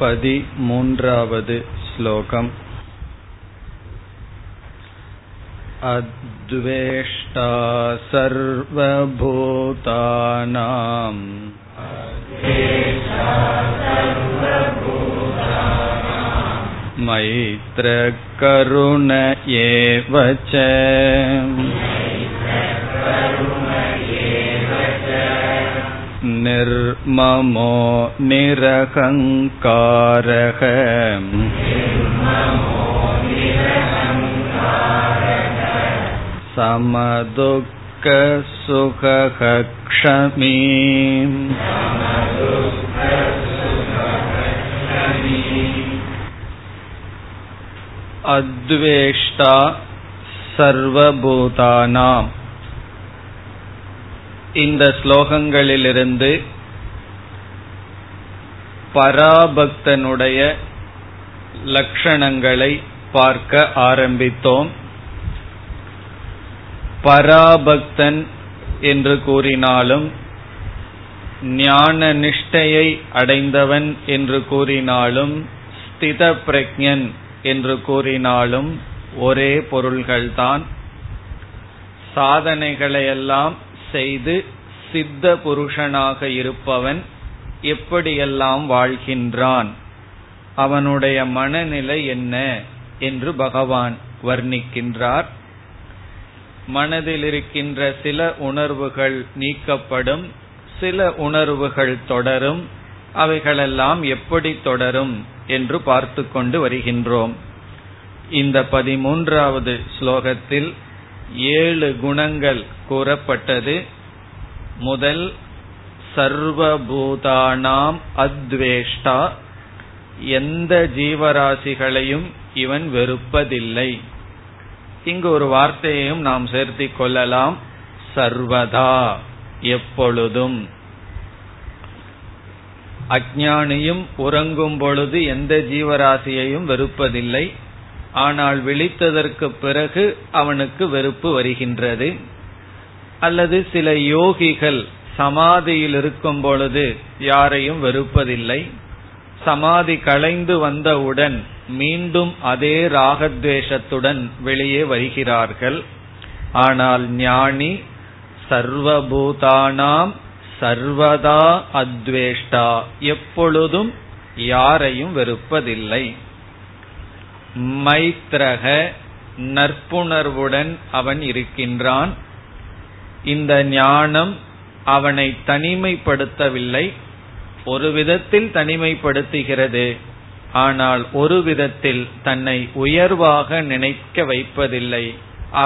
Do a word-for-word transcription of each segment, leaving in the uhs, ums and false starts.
பதிமூன்றாவது ஸ்லோகம். அத்வேஷ்டா சர்வபூதானாம் மைத்ர கருண ஏவச நிர்மமோ நிரஹங்காரஹ சமதுக்க சுகஹ க்ஷமீ அத்வேஷ்டா சர்வபூதானாம். இந்த ஸ்லோகங்களிலிருந்து பராபக்தனுடைய லட்சணங்களை பார்க்க ஆரம்பித்தோம். பராபக்தன் என்று கூறினாலும் ஞான நிஷ்டையை அடைந்தவன் என்று கூறினாலும் ஸ்தித பிரக்ஞன் என்று கூறினாலும் ஒரே பொருள்கள்தான். சாதனைகளையெல்லாம் செய்து சித்த புருஷனாக இருப்பவன் எப்படியெல்லாம் வாழ்கின்றான், அவனுடைய மனநிலை என்ன என்று பகவான் வர்ணிக்கின்றார். மனதில் இருக்கின்ற சில உணர்வுகள் நீக்கப்படும், சில உணர்வுகள் தொடரும், அவைகளெல்லாம் எப்படி தொடரும் என்று பார்த்து கொண்டு வருகின்றோம். இந்த பதிமூன்றாவது ஸ்லோகத்தில் ஏழு குணங்கள் கூறப்பட்டது. முதல் சர்வபூதானாம் அத்வேஷ்டா, எந்த ஜீவராசிகளையும் இவன் வெறுப்பதில்லை. இங்கு ஒரு வார்த்தையையும் நாம் சேர்த்து கொள்ளலாம், சர்வதா, எப்பொழுதும். அஞ்ஞானியும் உறங்கும் பொழுது எந்த ஜீவராசியையும் வெறுப்பதில்லை, ஆனால் விழித்ததற்கு பிறகு அவனுக்கு வெறுப்பு வருகின்றது. அல்லது சில யோகிகள் சமாதியில் இருக்கும் பொழுது யாரையும் வெறுப்பதில்லை, சமாதி களைந்து வந்தவுடன் மீண்டும் அதே ராகத்வேஷத்துடன் வெளியே வருகிறார்கள். ஆனால் ஞானி சர்வபூதானாம் சர்வதா அத்வேஷ்டா, எப்பொழுதும் யாரையும் வெறுப்பதில்லை. மைத்ரக, நற்புணர்வுடன் அவன் இருக்கின்றான். இந்த ஞானம் அவனை தனிமைப்படுத்தவில்லை, ஒரு விதத்தில் தனிமைப்படுத்துகிறது, ஆனால் ஒரு விதத்தில் தன்னை உயர்வாக நினைக்க வைப்பதில்லை.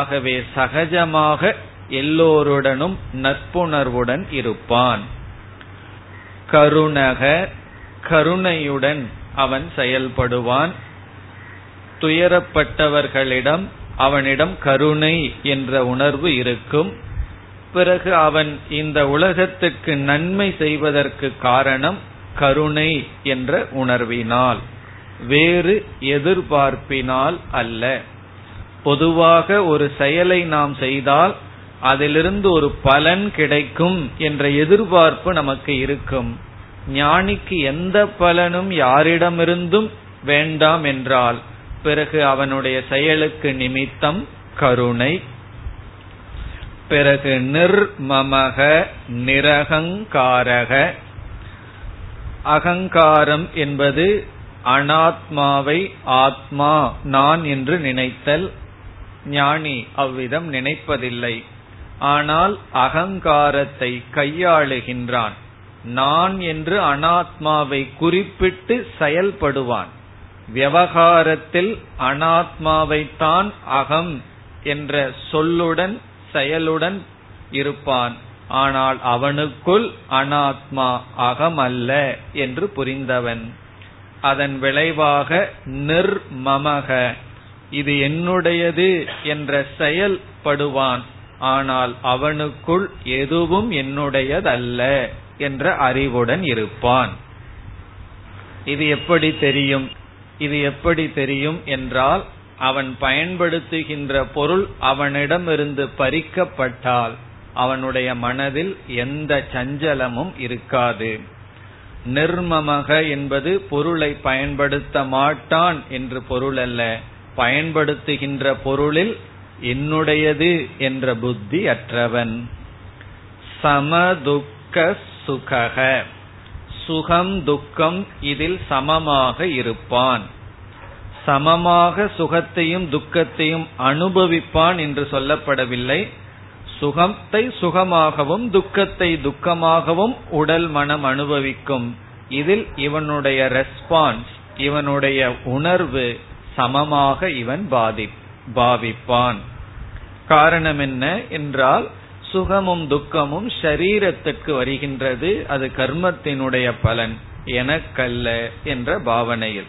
ஆகவே சகஜமாக எல்லோருடனும் நற்புணர்வுடன் இருப்பான். கருணக, கருணையுடன் அவன் செயல்படுவான். துயரப்பட்டவர்களிடம் அவனிடம் கருணை என்ற உணர்வு இருக்கும். பிறகு அவன் இந்த உலகத்துக்கு நன்மை செய்வதற்கு காரணம் கருணை என்ற உணர்வினால், வேறு எதிர்பார்ப்பினால் அல்ல. பொதுவாக ஒரு செயலை நாம் செய்தால் அதிலிருந்து ஒரு பலன் கிடைக்கும் என்ற எதிர்பார்ப்பு நமக்கு இருக்கும். ஞானிக்கு எந்த பலனும் யாரிடமிருந்தும் வேண்டாம் என்றால் பிறகு அவனுடைய செயலுக்கு நிமித்தம் கருணை. பிறகு நிர்மமக நிரஹங்காரக, அகங்காரம் என்பது அனாத்மாவை ஆத்மா நான் என்று நினைத்தல். ஞானி அவ்விதம் நினைப்பதில்லை, ஆனால் அகங்காரத்தை கையாளுகின்றான். நான் என்று அனாத்மாவை குறிப்பிட்டு செயல்படுவான். விவகாரத்தில் அனாத்மாவைத்தான் அகம் என்ற சொல்லுடன் செயலுடன் இருப்பான், ஆனால் அவனுக்குள் அனாத்மா அகம் அல்ல என்று புரிந்தவன். அதன் விளைவாக நிர்மமக, இது என்னுடையது என்ற செயல்படுவான், ஆனால் அவனுக்குள் எதுவும் என்னுடையதல்ல என்ற அறிவுடன் இருப்பான். இது எப்படி தெரியும்? இது எப்படி தெரியும் என்றால், அவன் பயன்படுத்துகின்ற பொருள் அவனிடமிருந்து பறிக்கப்பட்டால் அவனுடைய மனதில் எந்த சஞ்சலமும் இருக்காது. நிர்மமக என்பது பொருளை பயன்படுத்த மாட்டான் என்று பொருள் அல்ல, பயன்படுத்துகின்ற பொருளில் என்னுடையது என்ற புத்தி அற்றவன். சமதுக்க சுகக, சுகம் துக்கம் இதில் சமமாக இருப்பான், சமமாக சுகத்தையும் துக்கத்தையும் அனுபவிப்பான் என்று சொல்லப்படவில்லை. சுகத்தை சுகமாகவும் துக்கத்தை துக்கமாகவும் உடல் மனம் அனுபவிக்கும். இதில் இவனுடைய ரெஸ்பான்ஸ், இவனுடைய உணர்வு சமமாக இவன் பாதி பாவிப்பான். காரணம் என்ன என்றால், சுகமும் துக்கமும் ஷரீரத்திற்கு வருகின்றது, அது கர்மத்தினுடைய பலன், எனக்கல்ல என்ற பாவனையில்.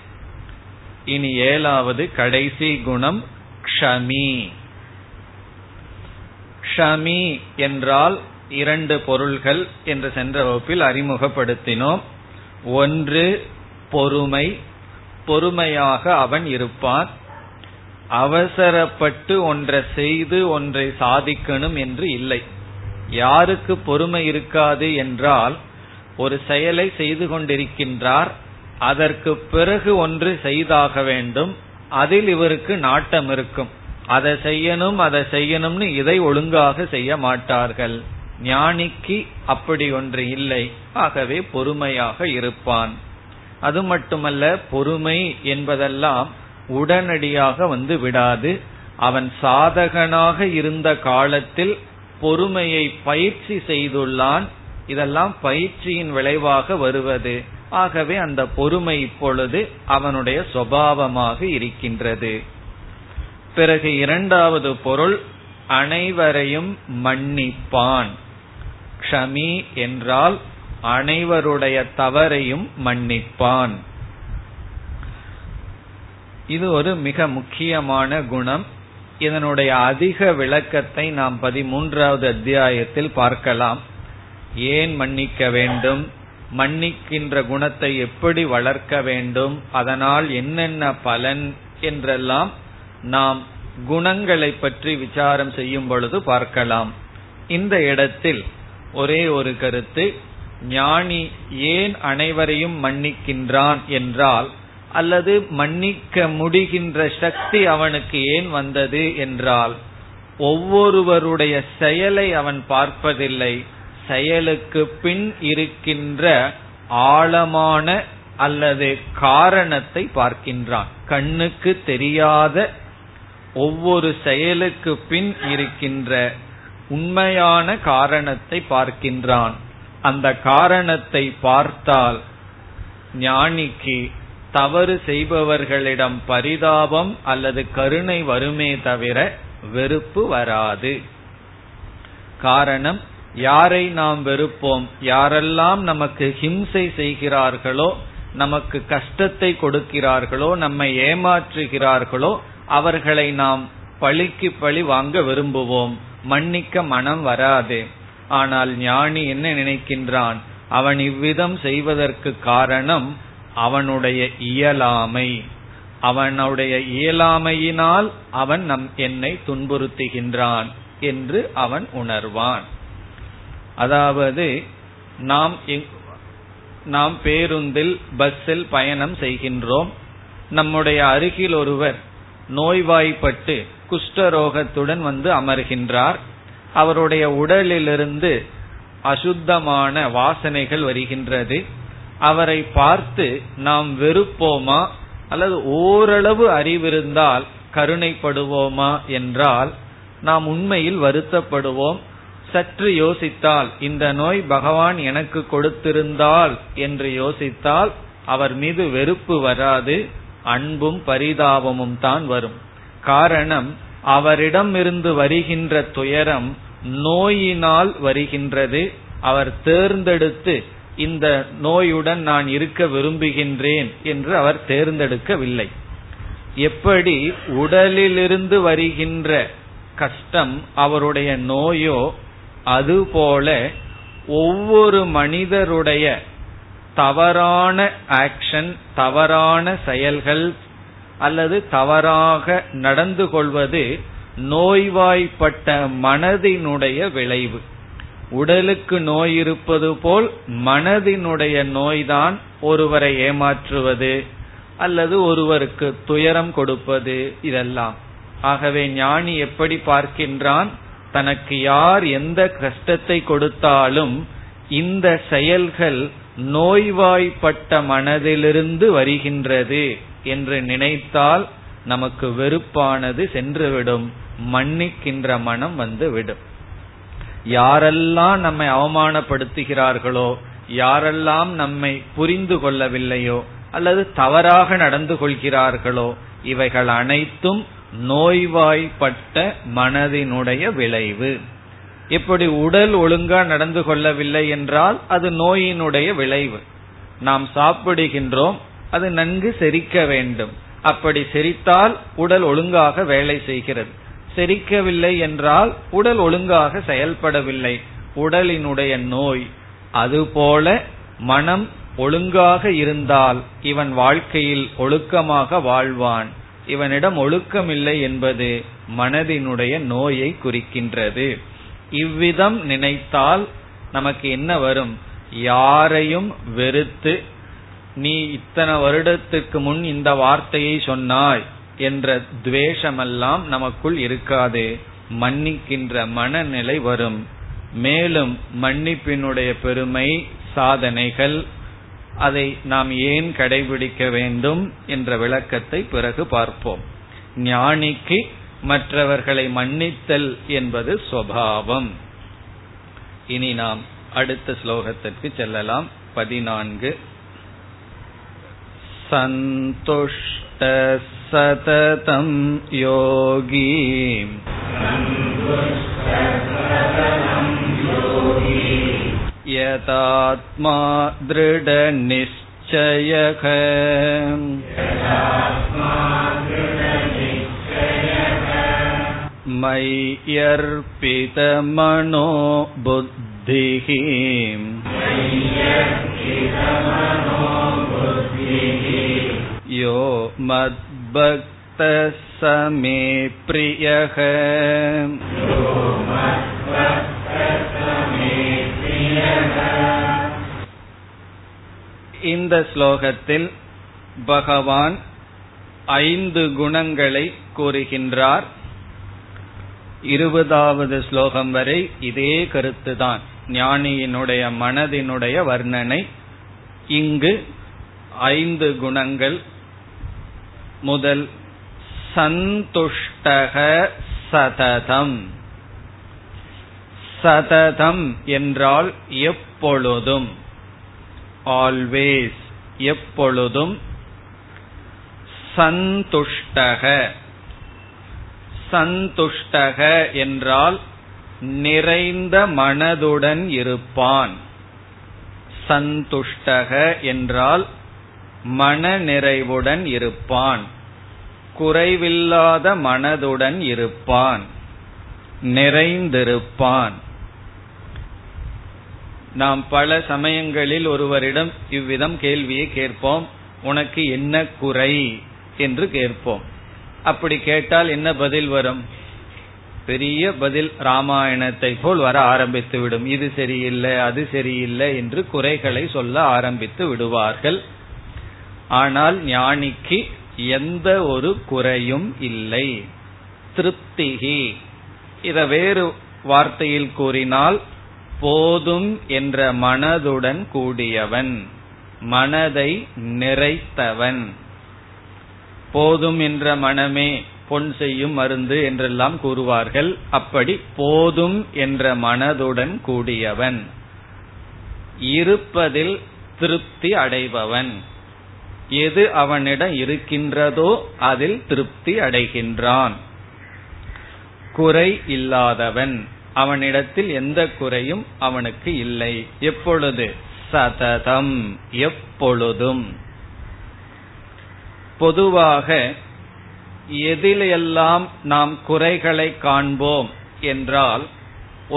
இனி ஏழாவது கடைசி குணம் க்ஷமி. க்ஷமி என்றால் இரண்டு பொருள்கள் என்று சென்ற வகுப்பில் அறிமுகப்படுத்தினோம். ஒன்று பொறுமை, பொறுமையாக அவன் இருப்பான், அவசரப்பட்டு ஒன்றை செய்து ஒன்றை சாதிக்கணும் என்று இல்லை. யாருக்கு பொறுமை இருக்காது என்றால், ஒரு செயலை செய்து கொண்டிருக்கின்றார், அதற்கு பிறகு ஒன்று செய்தாக வேண்டும், அதில் இவருக்கு நாட்டம் இருக்கும். அதை செய்யணும் அதை செய்யணும்னு இதை ஒழுங்காக செய்ய மாட்டார்கள். ஞானிக்கு அப்படி ஒன்று இல்லை, ஆகவே பொறுமையாக இருப்பான். அது மட்டுமல்ல, பொறுமை என்பதெல்லாம் உடனடியாக வந்து விடாது. அவன் சாதகனாக இருந்த காலத்தில் பொறுமையை பயிற்சி செய்துள்ளான், இதெல்லாம் பயிற்சியின் விளைவாக வருவது. ஆகவே அந்த பொறுமை இப்பொழுது அவனுடைய சுபாவமாக இருக்கின்றது. பிறகு இரண்டாவது பொருள் அனைவரையும் மன்னிப்பான். க்ஷமி என்றால் அனைவருடைய தவறையும் மன்னிப்பான். இது ஒரு மிக முக்கியமான குணம். இதனுடைய அதிக விளக்கத்தை நாம் பதிமூன்றாவது அத்தியாயத்தில் பார்க்கலாம். ஏன் மன்னிக்க வேண்டும், மன்னிக்கின்ற குணத்தை எப்படி வளர்க்க வேண்டும், அதனால் என்னென்ன பலன் என்றெல்லாம் நாம் குணங்களை பற்றி விசாரம் செய்யும் பொழுது பார்க்கலாம். இந்த இடத்தில் ஒரே ஒரு கருத்து, ஞானி ஏன் அனைவரையும் மன்னிக்கின்றான் என்றால், அல்லது மன்னிக்க முடிகின்ற சக்தி அவனுக்கு ஏன் வந்தது என்றால், ஒவ்வொருவருடைய செயலை அவன் பார்ப்பதில்லை, செயலுக்கு பின் இருக்கின்ற ஆழமான அல்லது காரணத்தை பார்க்கின்றான். கண்ணுக்கு தெரியாத ஒவ்வொரு செயலுக்கு பின் இருக்கின்ற உண்மையான காரணத்தை பார்க்கின்றான். அந்த காரணத்தை பார்த்தால் ஞானிக்கு தவறு செய்பவர்களிடம் பரிதாபம் அல்லது கருணை வருமே தவிர வெறுப்பு வராது. காரணம், யாரை நாம் வெறுப்போம்? யாரெல்லாம் நமக்கு ஹிம்சை செய்கிறார்களோ, நமக்கு கஷ்டத்தை கொடுக்கிறார்களோ, நம்மை ஏமாற்றுகிறார்களோ, அவர்களை நாம் பழிக்கு பழி வாங்க விரும்புவோம், மன்னிக்க மனம் வராது. ஆனால் ஞானி என்ன நினைக்கின்றான்? அவன் இவ்விதம் செய்வதற்கு காரணம் அவனுடைய இயலாமை, அவனுடைய இயலாமையினால் அவன் நம் என்னை துன்புறுத்துகின்றான் என்று அவன் உணர்வான். அதாவது நாம் நாம் பேருந்தில் பஸ்ஸில் பயணம் செய்கின்றோம். நம்முடைய அருகில் ஒருவர் நோய்வாய்ப்பட்டு குஷ்டரோகத்துடன் வந்து அமர்கின்றார். அவருடைய உடலிலிருந்து அசுத்தமான வாசனைகள் வருகின்றது. அவரை பார்த்து நாம் வெறுப்போமா, அல்லது ஓரளவு அறிவிருந்தால் கருணைப்படுவோமா என்றால், நாம் உண்மையில் வருத்தப்படுவோம். சற்று யோசித்தால், இந்த நோய் பகவான் எனக்கு கொடுத்திருந்தால் என்று யோசித்தால் அவர் மீது வெறுப்பு வராது, அன்பும் பரிதாபமும் தான் வரும். காரணம், அவரிடம் இருந்து வருகின்ற துயரம் நோயினால் வருகின்றது. அவர் தேர்ந்தெடுத்து இந்த நோயுடன் நான் இருக்க விரும்புகின்றேன் என்று அவர் தேர்ந்தெடுக்கவில்லை. எப்படி உடலிலிருந்து வருகின்ற கஷ்டம் அவருடைய நோயோ, அதுபோல ஒவ்வொரு மனிதருடைய தவறான ஆக்ஷன், தவறான செயல்கள் அல்லது தவறாக நடந்து கொள்வது நோய்வாய்ப்பட்ட மனதினுடைய விளைவு. உடலுக்கு நோய் இருப்பது போல் மனதினுடைய நோய்தான் ஒருவரை ஏமாற்றுவது அல்லது ஒருவருக்கு துயரம் கொடுப்பது இதெல்லாம். ஆகவே ஞானி எப்படி பார்க்கின்றான், தனக்கு யார் எந்த கஷ்டத்தை கொடுத்தாலும் இந்த செயல்கள் நோய்வாய்ப்பட்ட மனதிலிருந்து வருகின்றது என்று நினைத்தால் நமக்கு வெறுப்பானது சென்றுவிடும், மன்னிக்கின்ற மனம் வந்துவிடும். யாரெல்லாம் நம்மை அவமானப்படுத்துகிறார்களோ, யாரெல்லாம் நம்மை புரிந்து கொள்ளவில்லையோ அல்லது தவறாக நடந்து கொள்கிறார்களோ, இவைகள் அனைத்தும் நோய்வாய்ப்பட்ட மனதினுடைய விளைவு. எப்படி உடல் ஒழுங்கா நடந்து கொள்ளவில்லை என்றால் அது நோயினுடைய விளைவு. நாம் சாப்பிடுகின்றோம், அது நன்கு செரிக்க வேண்டும். அப்படி செரித்தால் உடல் ஒழுங்காக வேலை செய்கிறது. செரிக்கவில்லை என்றால் உடல் ஒழுங்காக செயல்படவில்லை, உடலினுடைய நோய். அதுபோல மனம் ஒழுங்காக இருந்தால் இவன் வாழ்க்கையில் ஒழுக்கமாக வாழ்வான். இவனிடம் ஒழுக்கமில்லை என்பது மனதினுடைய நோயை குறிக்கின்றது. இவ்விதம் நினைத்தால் நமக்கு என்ன வரும்? யாரையும் வெறுத்து, நீ இத்தனை வருடத்துக்கு முன் இந்த வார்த்தையை சொன்னாய் என்ற துவேஷமெல்லாம் நமக்குள் இருக்காது, மன்னிக்கின்ற மனநிலை வரும். மேலும் மன்னிப்பினுடைய பெருமை, சாதனைகள், அதை நாம் ஏன் கடைபிடிக்க வேண்டும் என்ற விளக்கத்தை பிறகு பார்ப்போம். ஞானிக்கு மற்றவர்களை மன்னித்தல் என்பது சுபாவம். இனி நாம் அடுத்த ஸ்லோகத்திற்கு செல்லலாம். பதினான்கு. சந்துஷ்ட சததம் யோகி யதாத்மா த்ருட நிச்சயக மய்யர்பித மனோ புத்திஹி யோ மத்பக்த சமே ப்ரியஹ. இந்த ஸ்லோகத்தில் பகவான் ஐந்து குணங்களை கூறுகின்றார். இருபதாவது ஸ்லோகம் வரை இதே கருத்துதான், ஞானியினுடைய மனதினுடைய வர்ணனை. இங்கு ஐந்து குணங்கள். முதல் சந்துஷ்டக சததம். சததம் என்றால் எப்பொழுதும், ஆல்வேஸ், எப்பொழுதும். சந்துஷ்டக, சந்துஷ்டக என்றால் நிறைந்த மனதுடன் இருப்பான். சந்துஷ்டக என்றால் மன நிறைவுடன் இருப்பான், குறைவில்லாத மனதுடன் இருப்பான், நிறைந்திருப்பான். நாம் பல சமயங்களில் ஒருவரிடம் இவ்விதம் கேள்வியை கேட்போம், உனக்கு என்ன குறை என்று கேட்போம். அப்படி கேட்டால் என்ன பதில் வரும்? பெரிய பதில் ராமாயணத்தை போல் வர ஆரம்பித்து விடும். இது சரியில்லை, அது சரியில்லை என்று குறைகளை சொல்ல ஆரம்பித்து விடுவார்கள். ஆனால் ஞானிக்கு எந்த ஒரு குறையும் இல்லை. திருப்திகி, இத வேறு வார்த்தையில் கூறினால் போதும் என்ற மனதுடன் கூடியவன், மனதை நிறைத்தவன். போதும் என்ற மனமே பொன் செய்யும் மருந்து என்றெல்லாம் கூறுவார்கள். அப்படி போதும் என்ற மனதுடன் கூடியவன், இருப்பதில் திருப்தி அடைபவன். எது அவனிடம் இருக்கின்றதோ அதில் திருப்தி அடைகின்றான். குறை இல்லாதவன், அவனிடத்தில் எந்த குறையும் அவனுக்கு இல்லை. எப்பொழுது? சததம், எப்பொழுதும். பொதுவாக எதிலெல்லாம் நாம் குறைகளை காண்போம் என்றால்,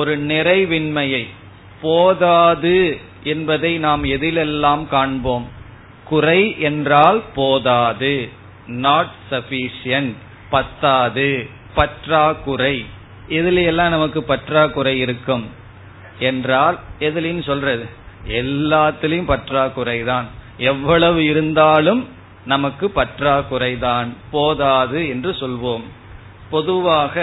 ஒரு நிறைவின்மையை, போதாது என்பதை நாம் எதிலெல்லாம் காண்போம்? குறை என்றால் போதாது, நாட் சஃபிஷியன்ட், பத்தாது, பற்றாக்குறை. எதிலெல்லாம் நமக்கு பற்றாக்குறை இருக்கும்? என்றால் எதுலயும் சொல்றது, எல்லாத்திலையும் பற்றாக்குறைதான், எவ்வளவு இருந்தாலும் நமக்கு பற்றாக்குறைதான், போதாது என்று சொல்வோம். பொதுவாக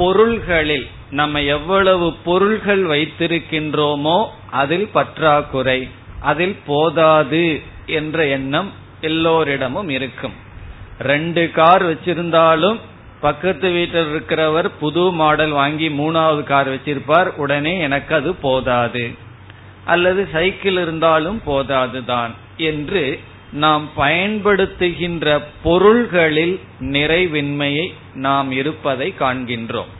பொருள்களில் நம்ம எவ்வளவு பொருள்கள் வைத்திருக்கின்றோமோ அதில் பற்றாக்குறை, அதில் போதாது என்ற எண்ணம் எல்லோரிடமும் இருக்கும். ரெண்டு கார் வச்சிருந்தாலும் பக்கத்து வீட்டில் இருக்கிறவர் புது மாடல் வாங்கி மூணாவது கார் வச்சிருப்பார், உடனே எனக்கு அது போதாது, அல்லது சைக்கிள் இருந்தாலும் போதாதுதான் என்று நாம் பயன்படுத்துகின்ற பொருள்களில் நிறைவின்மையை நாம் இருப்பதை காண்கின்றோம்.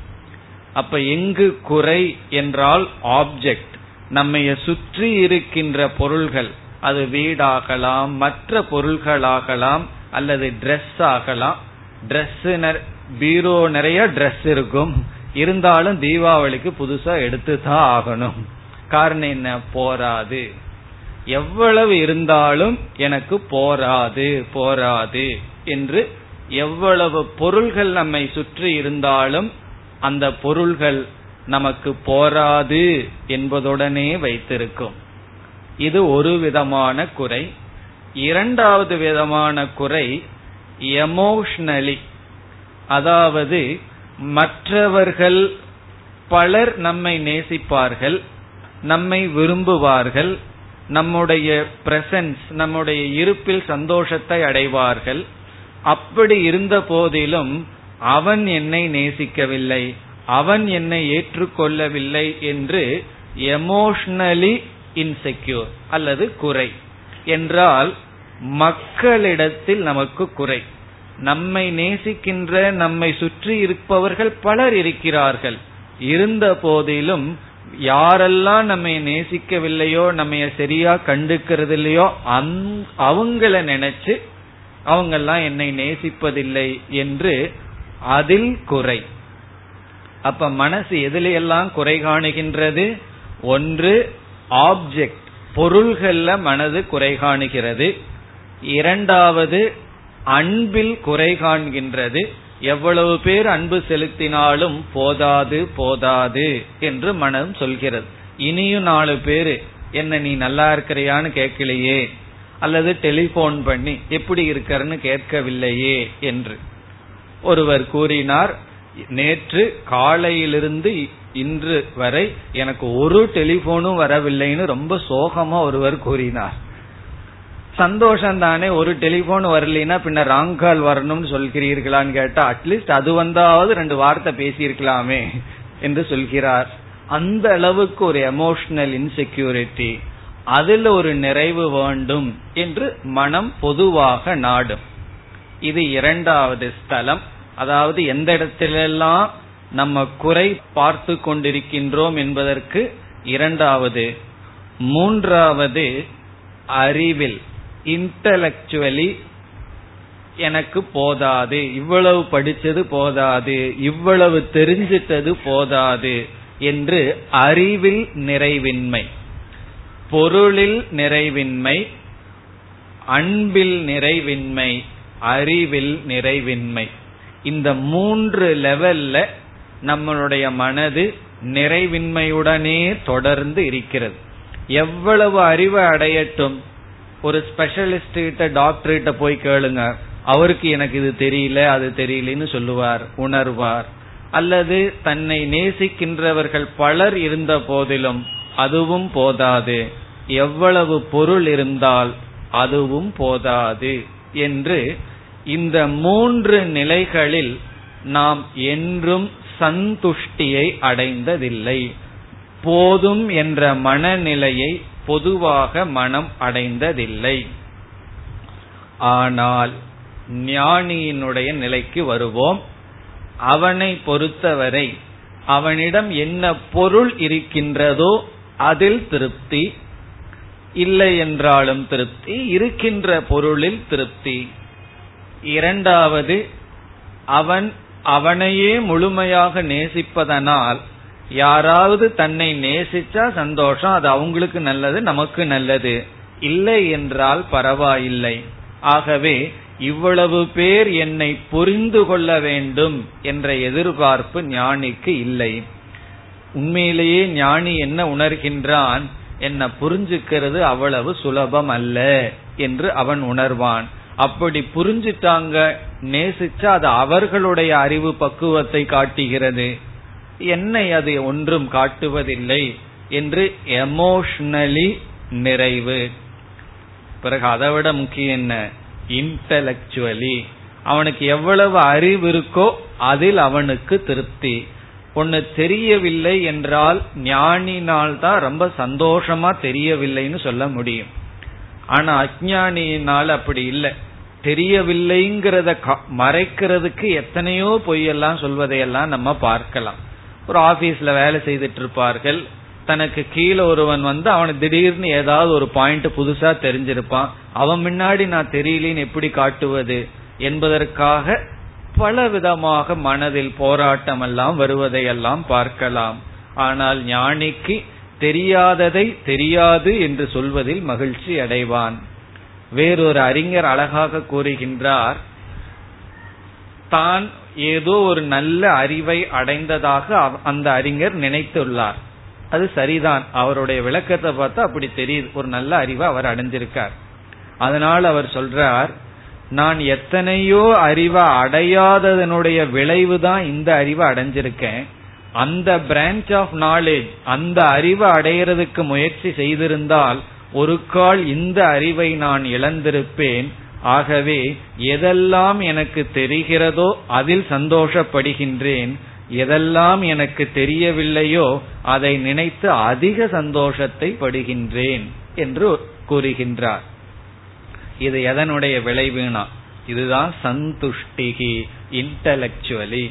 அப்ப எங்கு குறை என்றால் ஆப்ஜெக்ட், நம்மைய சுற்றி இருக்கின்ற பொருள்கள், அது வீடாகலாம், மற்ற பொருள்களாகலாம், அல்லது டிரெஸ் ஆகலாம். டிரெஸ் பீரோ நிறைய டிரெஸ் இருக்கும், இருந்தாலும் தீபாவளிக்கு புதுசா எடுத்துதான் ஆகணும். காரணம் என்ன? போராது, எவ்வளவு இருந்தாலும் எனக்கு போராது போராது என்று. எவ்வளவு பொருள்கள் நம்மை சுற்றி இருந்தாலும் அந்த பொருள்கள் நமக்கு போராது என்பதுடனே வைத்திருக்கும். இது ஒரு விதமான குறை. இரண்டாவது விதமான குறை எமோஷனலி, அதாவது மற்றவர்கள் பலர் நம்மை நேசிப்பார்கள், நம்மை விரும்புவார்கள், நம்முடைய பிரசன்ஸ், நம்முடைய இருப்பில் சந்தோஷத்தை அடைவார்கள். அப்படி இருந்த போதிலும் அவன் என்னை நேசிக்கவில்லை, அவன் என்னை ஏற்றுக்கொள்ளவில்லை என்று எமோஷனலி இன்செக்யூர் அல்லது குறை என்றால் மக்களிடத்தில் நமக்கு குறை. நம்மை நேசிக்கின்ற, நம்மை சுற்றி இருப்பவர்கள் பலர் இருக்கிறார்கள், இருந்த போதிலும் யாரெல்லாம் நம்மை நேசிக்கவில்லையோ, நம்ம சரியா கண்டுக்கிறது இல்லையோ, அவங்கள நினைச்சு அவங்கெல்லாம் என்னை நேசிப்பதில்லை என்று அதில் குறை. அப்ப மனசு எதிலெல்லாம் குறை காணுகின்றது? ஒன்று ஆப்ஜெக்ட், பொருள்கள்ல மனது குறை காணுகிறது. இரண்டாவது அன்பில் குறை காண்கின்றது, எவ்வளவு பேர் அன்பு செலுத்தினாலும் போதாது போதாது என்று மனம் சொல்கிறது. இனியும் நாலு பேரு என்ன நீ நல்லா இருக்கிறியான்னு கேட்கலையே, அல்லது டெலிபோன் பண்ணி எப்படி இருக்கறன்னு கேட்கவில்லையே என்று ஒருவர் கூறினார், நேற்று காலையிலிருந்து இன்று வரை எனக்கு ஒரு டெலிபோனும் வரவில்லைன்னு ரொம்ப சோகமா ஒருவர் கூறினார். சந்தோஷம் தானே, ஒரு டெலிபோன் வரலனா பின்ன ராங் கால் வரணும்னு சொல்கிறீர்களான்னு கேட்டா, அட்லீஸ்ட் அது வந்தாவது ரெண்டு வார்த்தை பேசியிருக்கலாமே என்று சொல்கிறார். அந்த அளவுக்கு ஒரு எமோஷனல் இன்செக்யூரிட்டி, அதில் ஒரு நிறைவு வேண்டும் என்று மனம் பொதுவாக நாடும். இது இரண்டாவது ஸ்தலம். அதாவது எந்த இடத்திலெல்லாம் நம்ம குறை பார்த்து கொண்டிருக்கின்றோம் என்பதற்கு இரண்டாவது. மூன்றாவது அறிவில், இன்டலெக்சுவலி எனக்கு போதாது, இவ்வளவு படிச்சது போதாது, இவ்வளவு தெரிஞ்சிட்டது போதாது என்று அறிவில் நிறைவின்மை, பொருளில் நிறைவின்மை, அன்பில் நிறைவின்மை, அறிவில் நிறைவின்மை. இந்த மூன்று லெவல்ல நம்மளுடைய மனது நிறைவின்மையுடனே தொடர்ந்து இருக்கிறது. எவ்வளவு அறிவை அடையட்டும், ஒரு ஸ்பெஷலிஸ்ட் கிட்ட, டாக்டர் கிட்ட போய் கேளுங்க, அவருக்கு எனக்கு இது தெரியல அது தெரியலன்னு சொல்லுவார், உணர்வார். அல்லது தன்னை நேசிக்கின்றவர்கள் பலர் இருந்த போதிலும் அதுவும் போதாது, எவ்வளவு பொருள் இருந்தால் அதுவும் போதாது என்று இந்த மூன்று நிலைகளில் நாம் என்றும் சந்துஷ்டியை அடைந்ததில்லை. போதும் என்ற மனநிலையை பொதுவாக மனம் அடைந்ததில்லை. ஆனால் ஞானியினுடைய நிலைக்கு வருவோம். அவனை பொறுத்தவரை அவனிடம் என்ன பொருள் இருக்கின்றதோ அதில் திருப்தி, இல்லை என்றாலும் திருப்தி, இருக்கின்ற பொருளில் திருப்தி. இரண்டாவது, அவன் அவனையே முழுமையாக நேசிப்பதனால் யாராவது தன்னை நேசிச்சா சந்தோஷம், அது அவங்களுக்கு நல்லது நமக்கு நல்லது, இல்லை என்றால் பரவாயில்லை. ஆகவே இவ்வளவு பேர் என்னை புரிந்து கொள்ள வேண்டும் என்ற எதிர்பார்ப்பு ஞானிக்கு இல்லை. உண்மையிலேயே ஞானி என்ன உணர்கின்றான், என்ன புரிஞ்சுக்கிறது அவ்வளவு சுலபம் அல்ல என்று அவன் உணர்வான். அப்படி புரிஞ்சுட்டாங்க, நேசிச்சா அது அவர்களுடைய அறிவு பக்குவத்தை காட்டுகிறது, என்னை அது ஒன்றும் காட்டுவதில்லை என்று எமோஷனலி நிறைவு. பிறகு அதை விட முக்கியம் என்ன, இன்டலெக்சுவலி அவனுக்கு எவ்வளவு அறிவு இருக்கோ அதில் அவனுக்கு திருப்தி. ஒன்னு தெரியவில்லை என்றால் ஞானினால்தான் ரொம்ப சந்தோஷமா தெரியவில்லைன்னு சொல்ல முடியும். ஆனா அஞ்ஞானியினால் அப்படி இல்லை, தெரியவில்லைங்கிறத மறைக்கிறதுக்கு எத்தனையோ பொய்யெல்லாம் சொல்வதையெல்லாம் நம்ம பார்க்கலாம். ஒரு ஆபீஸ்ல வேலை செய்துட்டு இருப்பார்கள், தனக்கு கீழே ஒருவன் வந்து அவனுக்கு திடீர்னு ஏதாவது ஒரு பாயிண்ட் புதுசா தெரிஞ்சிருப்பான், அவன் முன்னாடி நான் தெரியலேன்னு எப்படி காட்டுவது என்பதற்காக பல விதமாக மனதில் போராட்டம் எல்லாம் வருவதையெல்லாம் பார்க்கலாம். ஆனால் ஞானிக்கு தெரியாததை தெரியாது என்று சொல்வதில் மகிழ்ச்சி அடைவான். வேறொரு அறிஞர் அழகாக கூறுகின்றார், தான் ஏதோ ஒரு நல்ல அறிவை அடைந்ததாக அந்த அறிஞர் நினைத்துள்ளார். அது சரிதான், அவருடைய விளக்கத்தை பார்த்தா அப்படி தெரியுது, ஒரு நல்ல அறிவை அவர் அடைஞ்சிருக்கார். அதனால் அவர் சொல்றார், நான் எத்தனையோ அறிவை அடையாததனுடைய விளைவுதான் இந்த அறிவை அடைஞ்சிருக்கேன். அந்த பிரான்ச் ஆஃப் நாலேஜ், அந்த அறிவை அடையிறதுக்கு முயற்சி செய்திருந்தால் ஒரு கால் இந்த அறிவை நான் இழந்திருப்பேன். ஆகவே எதெல்லாம் எனக்கு தெரிகிறதோ அதில் சந்தோஷப்படுகின்றேன், எதெல்லாம் எனக்கு தெரியவில்லையோ அதை நினைத்து அதிக சந்தோஷத்தை படுகின்றேன் என்று கூறுகின்றார். இது எதனுடைய விளைவுனா, இதுதான் சந்துஷ்டிகி இன்டலெக்சுவலி.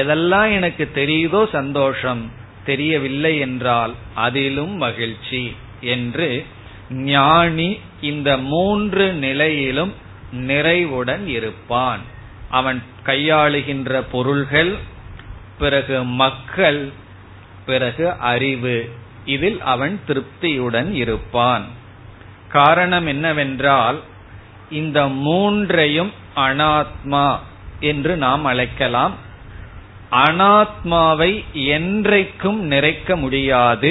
எதெல்லாம் எனக்கு தெரியுதோ சந்தோஷம், தெரியவில்லை என்றால் அதிலும் மகிழ்ச்சி என்று ஞானி இந்த மூன்று நிலையிலும் நிறைவுடன் இருப்பான். அவன் கையாளுகின்ற பொருள்கள், பிறகு மக்கள், பிறகு அறிவு, இதில் அவன் திருப்தியுடன் இருப்பான். காரணம் என்னவென்றால், இந்த மூன்றையும் அனாத்மா என்று நாம் அழைக்கலாம். அனாத்மாவை என்றைக்கும் நிறைக்க முடியாது,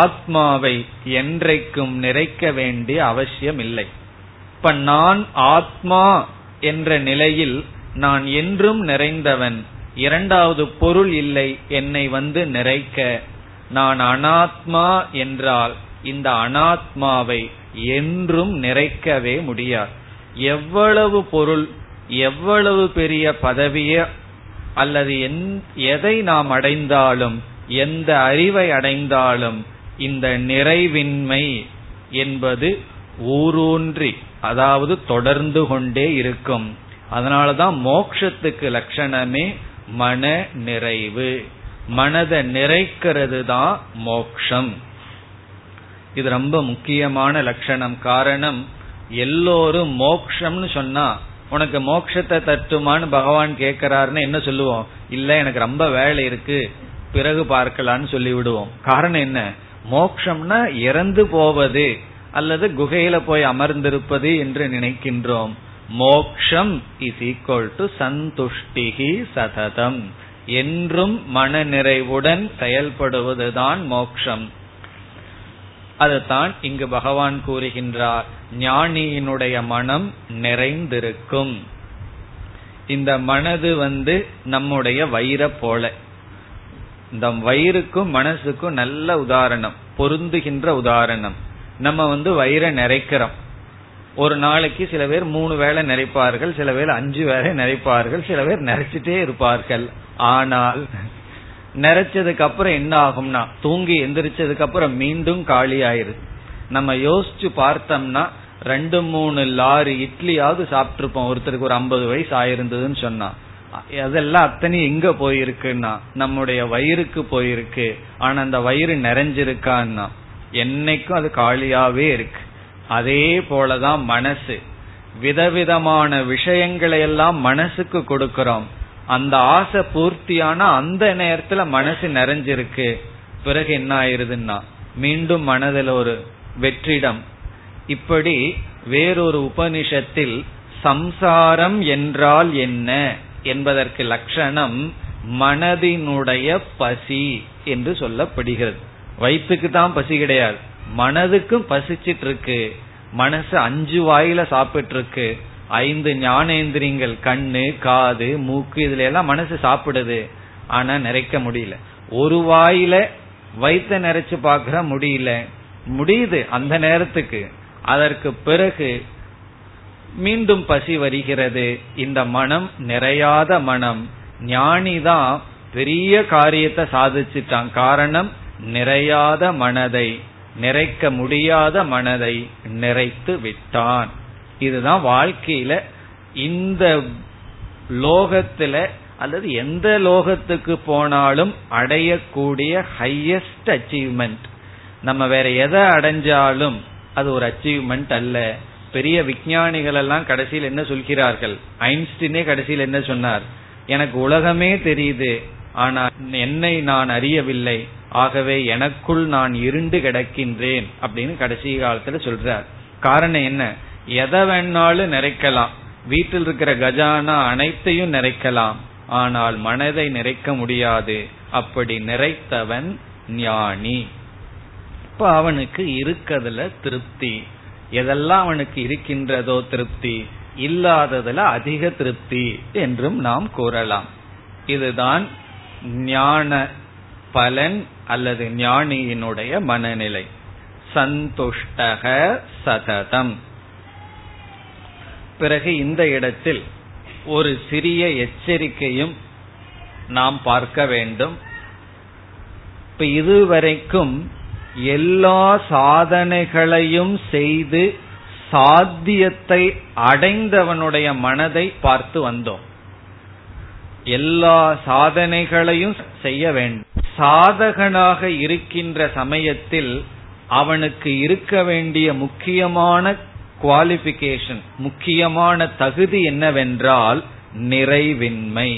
ஆத்மாவை என்றைக்கும் நிறைக்க வேண்டிய அவசியம் இல்லை. இப்ப நான் ஆத்மா என்ற நிலையில் நான் என்றும் நிறைந்தவன், இரண்டாவது பொருள் இல்லை என்னை வந்து நிறைக்க. நான் அனாத்மா என்றால் இந்த அனாத்மாவை என்றும் நிறைக்கவே முடியாது. எவ்வளவு பொருள், எவ்வளவு பெரிய பதவிய அல்லது எதை நாம் அடைந்தாலும், எந்த அறிவை அடைந்தாலும், இந்த நிறைவின்மை என்பது ஊரூன்றி, அதாவது தொடர்ந்து கொண்டே இருக்கும். அதனாலதான் மோட்சத்துக்கு லட்சணமே மன நிறைவு. மனதை நிறைக்கிறது தான் மோட்சம். இது ரொம்ப முக்கியமான லட்சணம். காரணம், எல்லோரும் மோக்ஷம்னு சொன்னா உனக்கு மோட்சத்தை தட்டுமான்னு பகவான் கேட்கிறாருன்னு என்ன சொல்லுவோம், இல்ல எனக்கு ரொம்ப வேலை இருக்கு பிறகு பார்க்கலான்னு சொல்லி விடுவோம். காரணம் என்ன, மோக்ஷம்னா இறந்து போவது அல்லது குகையில போய் அமர்ந்திருப்பது என்று நினைக்கின்றோம். மோக்ஷம் இஸ் ஈக்வல் டு சந்துஷ்டிகி சததம், என்றும் மன நிறைவுடன் செயல்படுவதுதான் மோக்ஷம். அதுதான் இங்கு பகவான் கூறுகின்றார், ஞானியினுடைய மனம் நிறைந்திருக்கும். இந்த மனது வந்து நம்முடைய வயிறு போல, இந்த வயிறுக்கும் மனசுக்கும் நல்ல உதாரணம், பொருந்துகின்ற உதாரணம். நம்ம வந்து வயிறை நிறைக்கிறோம். ஒரு நாளைக்கு சில பேர் மூணு வேளை நிறைப்பார்கள், சில பேர் அஞ்சு வேளை நிறைப்பார்கள், சில பேர் நிறைச்சிட்டே இருப்பார்கள். ஆனால் நிறைச்சதுக்கு அப்புறம் என்ன ஆகும்னா, தூங்கி எந்திரிச்சதுக்கு அப்புறம் மீண்டும் காலி ஆயிருது. நம்ம யோசிச்சு பார்த்தோம்னா ரெண்டு மூணு லாரி இட்லியாவது சாப்பிட்டுருப்போம். ஒருத்தருக்கு ஒரு ஐம்பது வயசு ஆயிருந்ததுன்னு சொன்னா அதெல்லாம் அத்தனை எங்க போயிருக்குன்னா நம்முடைய வயிறுக்கு போயிருக்கு. ஆனா அந்த வயிறு நிறைஞ்சிருக்கான்னா என்னைக்கும் அது காலியாவே இருக்கு. அதே போலதான் மனசு, விதவிதமான விஷயங்களை எல்லாம் மனசுக்கு கொடுக்கிறோம். அந்த ஆசை பூர்த்தியான அந்த நேரத்துல மனசு நிறைஞ்சிருக்கு. பிறகு என்ன ஆயிருதுன்னா மீண்டும் மனதில் ஒரு வெற்றிடம். இப்படி வேறொரு உபனிஷத்தில் சம்சாரம் என்றால் என்ன என்பதற்கு லட்சணம் மனதினுடைய பசி என்று சொல்லப்படுகிறது. வயிற்றுக்கு தான் பசி கிடையாது, மனதுக்கும் பசிச்சிட்டு இருக்கு. மனசு அஞ்சு வாயில சாப்பிட்டு இருக்கு. ஐந்து ஞானேந்திரியங்கள் கண்ணு காது மூக்கு இதுல எல்லாம் மனசு சாப்பிடுது, ஆனா நிறைக்க முடியல. ஒரு வாயில வயிற்ற நிறைச்சு பாக்குற முடியல, முடியுது அந்த நேரத்துக்கு. அதற்கு பிறகு மீண்டும் பசி வருகிறது. இந்த மனம் நிறையாத மனம். ஞானிதான் பெரிய காரியத்தை சாதிச்சிட்டான். காரணம், நிறையாத மனதை, நிறைக்க முடியாத மனதை நிறைத்து விட்டான். இதுதான் வாழ்க்கையில இந்த லோகத்துல அல்லது எந்த லோகத்துக்கு போனாலும் அடையக்கூடிய ஹையஸ்ட் அச்சீவ்மெண்ட். நம்ம வேற எதை அடைஞ்சாலும் அது ஒரு அச்சீவ்மெண்ட் அல்ல. பெரிய விஞ்ஞானிகள் எல்லாம் கடைசியில் என்ன சொல்கிறார்கள்? ஐன்ஸ்டீனே கடைசியில் என்ன சொன்னார்? எனக்கு உலகமே தெரியுது, ஆனா என்னை நான் அறியவில்லை, ஆகவே எனக்குள் நான் இருண்டு கிடக்கின்றேன் அப்படின்னு கடைசி காலத்துல சொல்றார். காரணம் என்ன? எதை வேணாலும் நிறைக்கலாம். வீட்டில் இருக்கிற கஜானா அனைத்தையும் நிறைக்கலாம், ஆனால் மனதை நிறைக்க முடியாது. அப்படி நிறைத்தவன் ஞானி. இப்ப அவனுக்கு இருக்கிறதுல திருப்தி. எதெல்லாம் அவனுக்கு இருக்கின்றதோ திருப்தி, இல்லாததுல அதிக திருப்தி என்றும் நாம் கூறலாம். இதுதான் ஞான பலன் அல்லது ஞானியினுடைய மனநிலை. சந்துஷ்டக சததம். பிறகு இந்த இடத்தில் ஒரு சிறிய எச்சரிக்கையும் நாம் பார்க்க வேண்டும். இப்ப இதுவரைக்கும் எல்லா சாதனைகளையும் செய்து சாத்தியத்தை அடைந்தவனுடைய மனதை பார்த்து வந்தோம். எல்லா சாதனைகளையும் செய்ய வேண்டும். சாதகனாக இருக்கின்ற சமயத்தில் அவனுக்கு இருக்க வேண்டிய முக்கியமான குவாலிஃபிகேஷன், முக்கியமான தகுதி என்னவென்றால் நிறைவின்மை.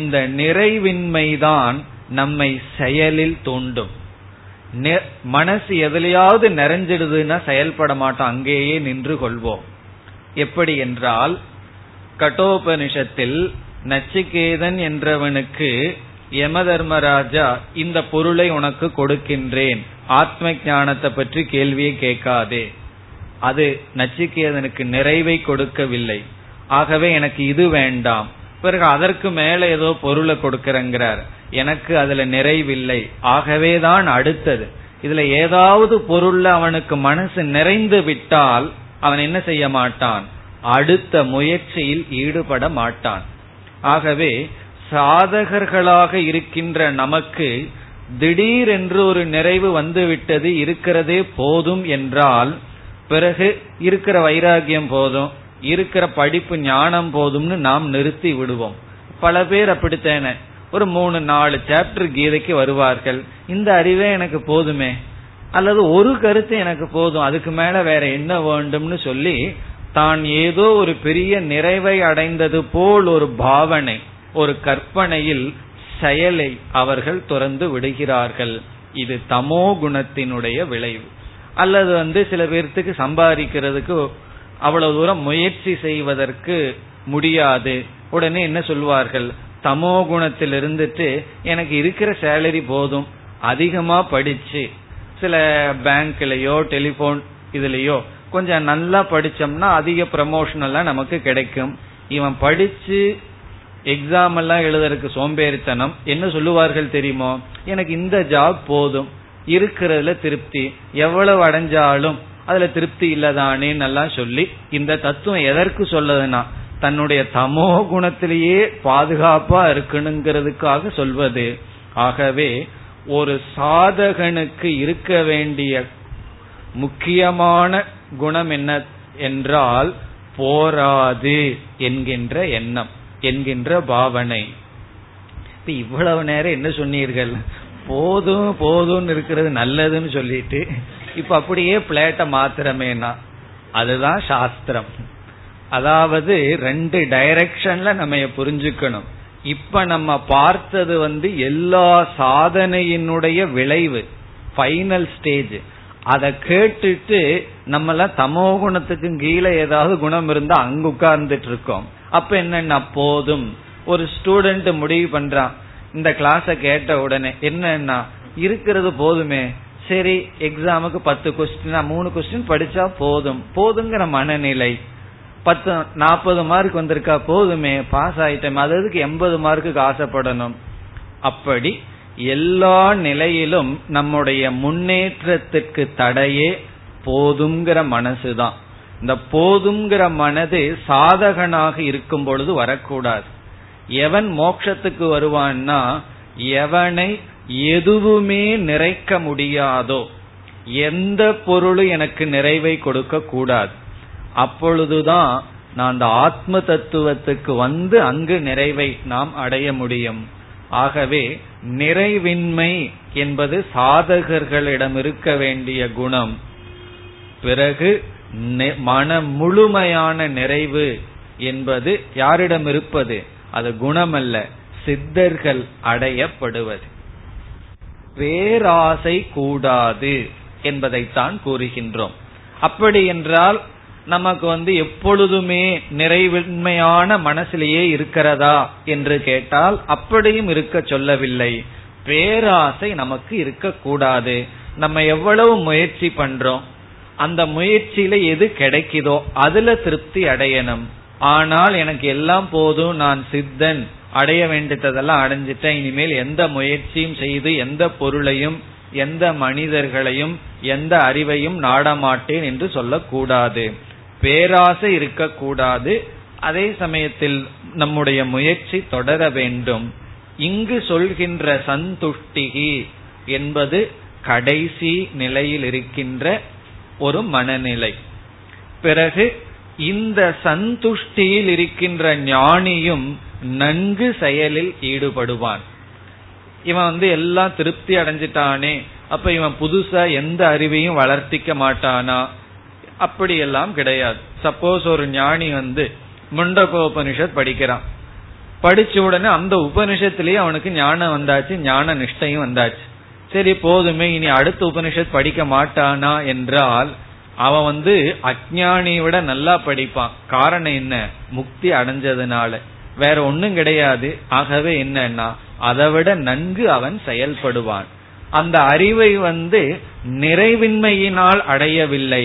இந்த நிறைவின்மைதான் நம்மை செயலில் தூண்டும். மனசு எதிலையாவது நிறைஞ்சிடுதுன்னா செயல்பட மாட்டோம், அங்கேயே நின்று கொள்வோம். எப்படி என்றால், கட்டோபனிஷத்தில் நச்சிகேதன் என்றவனுக்கு யம தர்மராஜா இந்த பொருளை உனக்கு கொடுக்கின்றேன், ஆத்ம ஞானத்தை பற்றி கேள்வியை கேட்காதே. அது நச்சிகேதனுக்கு நிறைவை கொடுக்கவில்லை. ஆகவே எனக்கு இது வேண்டாம். பிறகு அதற்கு மேல ஏதோ பொருளை கொடுக்கிறங்கிறார், எனக்கு அதுல நிறைவில்லை. ஆகவேதான் அடுத்தது. இதுல ஏதாவது பொருள்ல அவனுக்கு மனசு நிறைந்து விட்டால் அவன் என்ன செய்ய மாட்டான்? அடுத்த முயற்சியில் ஈடுபட மாட்டான். ஆகவே சாதகர்களாக இருக்கின்ற நமக்கு திடீரென்று ஒரு நிறைவு வந்துவிட்டது, இருக்கிறதே போதும் என்றால் பிறகு இருக்கிற வைராகியம் போதும், இருக்கிற படிப்பு ஞானம் போதும்னு நாம் நிறுத்தி விடுவோம். பல பேர் அப்படித்தானே ஒரு மூணு நாலு சாப்டர் கீதைக்கு வருவார்கள், இந்த அறிவே எனக்கு போதுமே, அல்லது ஒரு கருத்து எனக்கு போதும், அதுக்கு மேல வேற என்ன வேண்டும்னு சொல்லி தான் ஏதோ ஒரு பெரிய நிறைவை அடைந்தது போல் ஒரு பாவனை, ஒரு கற்பனையில் செயலை அவர்கள் துறந்து விடுகிறார்கள். இது தமோ குணத்தினுடைய விளைவு. அல்லது வந்து சில பேர்த்துக்கு சம்பாதிக்கிறதுக்கு அவ்வளவு தூரம் முயற்சி செய்வதற்கு முடியாது, உடனே என்ன சொல்வார்கள்? தமோ குணத்தில் இருந்துட்டு எனக்கு இருக்கிற சேலரி போதும், அதிகமா படிச்சு சில பேங்க்லயோ டெலிபோன் இதுலயோ கொஞ்சம் நல்லா படிச்சோம்னா அதிக ப்ரமோஷன் எல்லாம் நமக்கு கிடைக்கும். இவன் படிச்சு எக்ஸாம் எல்லாம் எழுதுறதுக்கு சோம்பேறித்தனம். என்ன சொல்லுவார்கள் தெரியுமோ? எனக்கு இந்த ஜாப் போதும், இருக்கிறதுல திருப்தி, எவ்வளவு அடைஞ்சாலும் அதுல திருப்தி இல்லதானே நல்லா சொல்லி. இந்த தத்துவம் எதற்கு சொல்லதுன்னா தன்னுடைய தமோ குணத்திலேயே பாதுகாப்பா இருக்கணுங்கிறதுக்காக சொல்வது. ஆகவே ஒரு சாதகனுக்கு இருக்க வேண்டிய முக்கியமான குணம் என்ன என்றால் போராது என்கின்ற எண்ணம், என்கின்ற பாவனை. இப்ப இவ்வளவு நேரம் என்ன சொன்னீர்கள்? போதும் போதும்னு இருக்கிறது நல்லதுன்னு சொல்லிட்டு இப்ப அப்படியே பிளேட்டை மாத்திரமேனா? அதுதான் சாஸ்திரம். அதாவது ரெண்டு டைரக்ஷன்ல நம்ம புரிஞ்சுக்கணும். இப்ப நம்ம பார்த்தது வந்து எல்லா சாதனையினுடைய விளைவு, ஃபைனல் ஸ்டேஜ். அதை கேட்டுட்டு நம்மள தமோ குணத்துக்கும் கீழே ஏதாவது குணம் இருந்தா அங்க உட்கார்ந்துட்டு இருக்கோம். அப்ப என்னன்னா போதும், ஒரு ஸ்டூடெண்ட் முடிவு பண்றான் இந்த கிளாஸ கேட்ட உடனே என்னன்னா இருக்கிறது போதுமே, சரி எக்ஸாமுக்கு பத்து கொஸ்டின் மூணு கொஸ்டின் படிச்சா போதும் போதுங்கிற மனநிலை. பத்து நாற்பது மார்க் வந்திருக்கா போதுமே பாஸ் ஆயிட்டோம், அதுக்கு எண்பது மார்க்குக்கு ஆசைப்படணும். அப்படி எல்லா நிலையிலும் நம்முடைய முன்னேற்றத்திற்கு தடையே போதுங்கிற மனசுதான். இந்த போதுங்கிற மனது சாதகனாக இருக்கும் பொழுது வரக்கூடாது. எவன் மோட்சத்துக்கு வருவான்னா எவனை எதுவுமே நிறைக்க முடியாதோ, எந்த பொருளும் எனக்கு நிறைவை கொடுக்க கூடாது, அப்பொழுதுதான் நான் அந்த ஆத்ம தத்துவத்துக்கு வந்து அங்கு நிறைவை நாம் அடைய முடியும். ஆகவே நிறைவின்மை என்பது சாதகர்களிடம் இருக்க வேண்டிய குணம். பிறகு மன முழுமையான நிறைவு என்பது யாரிடம் இருப்பது? அது குணமல்ல, சித்தர்கள் அடையப்படுவது. பேராசை கூடாது என்பதைத்தான் கூறுகின்றோம். அப்படி என்றால் நமக்கு வந்து எப்பொழுதுமே நிறைவின்மையான மனசிலேயே இருக்கிறதா என்று கேட்டால் அப்படியும் இருக்க சொல்லவில்லை. பேராசை நமக்கு இருக்கக்கூடாது. நம்ம எவ்வளவு முயற்சி பண்றோம், அந்த முயற்சியில எது கிடைக்குதோ அதுல திருப்தி அடையணும். ஆனால் எனக்கு எல்லாம் போதும், நான் சித்தன், அடைய வேண்டியதெல்லாம் அடைஞ்சிட்டேன், இனிமேல் எந்த முயற்சியும் செய்து எந்த பொருளையும் எந்த மனிதர்களையும் எந்த அறிவையும் நாடமாட்டேன் என்று சொல்லக்கூடாது. பேராசை இருக்கக்கூடாது. அதே சமயத்தில் நம்முடைய முயற்சி தொடர வேண்டும். இங்கு சொல்கின்ற சந்துஷ்டிகி என்பது கடைசி நிலையில் இருக்கின்ற ஒரு மனநிலை. பிறகு இந்த சந்துஷ்டியில் இருக்கின்ற ஞானியும் நன்கு செயலில் ஈடுபடுவான். இவன் வந்து எல்லாம் திருப்தி அடைஞ்சிட்டானே, அப்ப இவன் புதுசா எந்த அறிவையும் வளர்த்திக்க மாட்டானா? அப்படி எல்லாம் கிடையாது. சப்போஸ் ஒரு ஞானி வந்து முண்டகோ உபனிஷத் படிக்கிறான், படிச்ச உடனே அந்த உபனிஷத்திலேயே அவனுக்கு ஞானம் வந்தாச்சு, ஞான நிஷ்டையும் வந்தாச்சு, சரி போதுமே இனி அடுத்த உபனிஷத் படிக்க மாட்டானா என்றால் அவன் வந்து அஜ்ஞானியை விட நல்லா படிப்பான். காரணம் என்ன? முக்தி அடைஞ்சதுனால, வேற ஒன்னும் கிடையாது. ஆகவே என்னன்னா அதை விட நன்கு அவன் செயல்படுவான். அந்த அறிவை வந்து நிறைவின்மையினால் அடையவில்லை,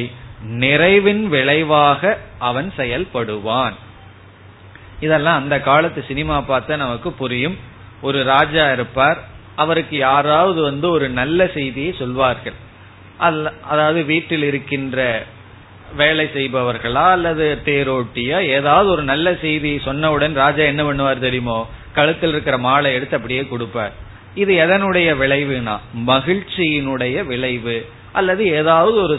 நிறைவின் விளைவாக அவன் செயல்படுவான். இதெல்லாம் அந்த காலத்து சினிமா பார்த்தா நமக்கு புரியும். ஒரு ராஜா இருப்பார், அவருக்கு யாராவது வந்து ஒரு நல்ல செய்தியை சொல்வார்கள். அதாவது வீட்டில் இருக்கின்ற வேலை செய்பவர்களா அல்லது தேரோட்டியா ஏதாவது ஒரு நல்ல செய்தி சொன்னவுடன் ராஜா என்ன பண்ணுவார் தெரியுமோ, கழுத்தில் இருக்கிற மாலை எடுத்து அப்படியே கொடுப்பார். இது எதனுடைய விளைவுனா மகிழ்ச்சியினுடைய விளைவு, அல்லது ஏதாவது ஒரு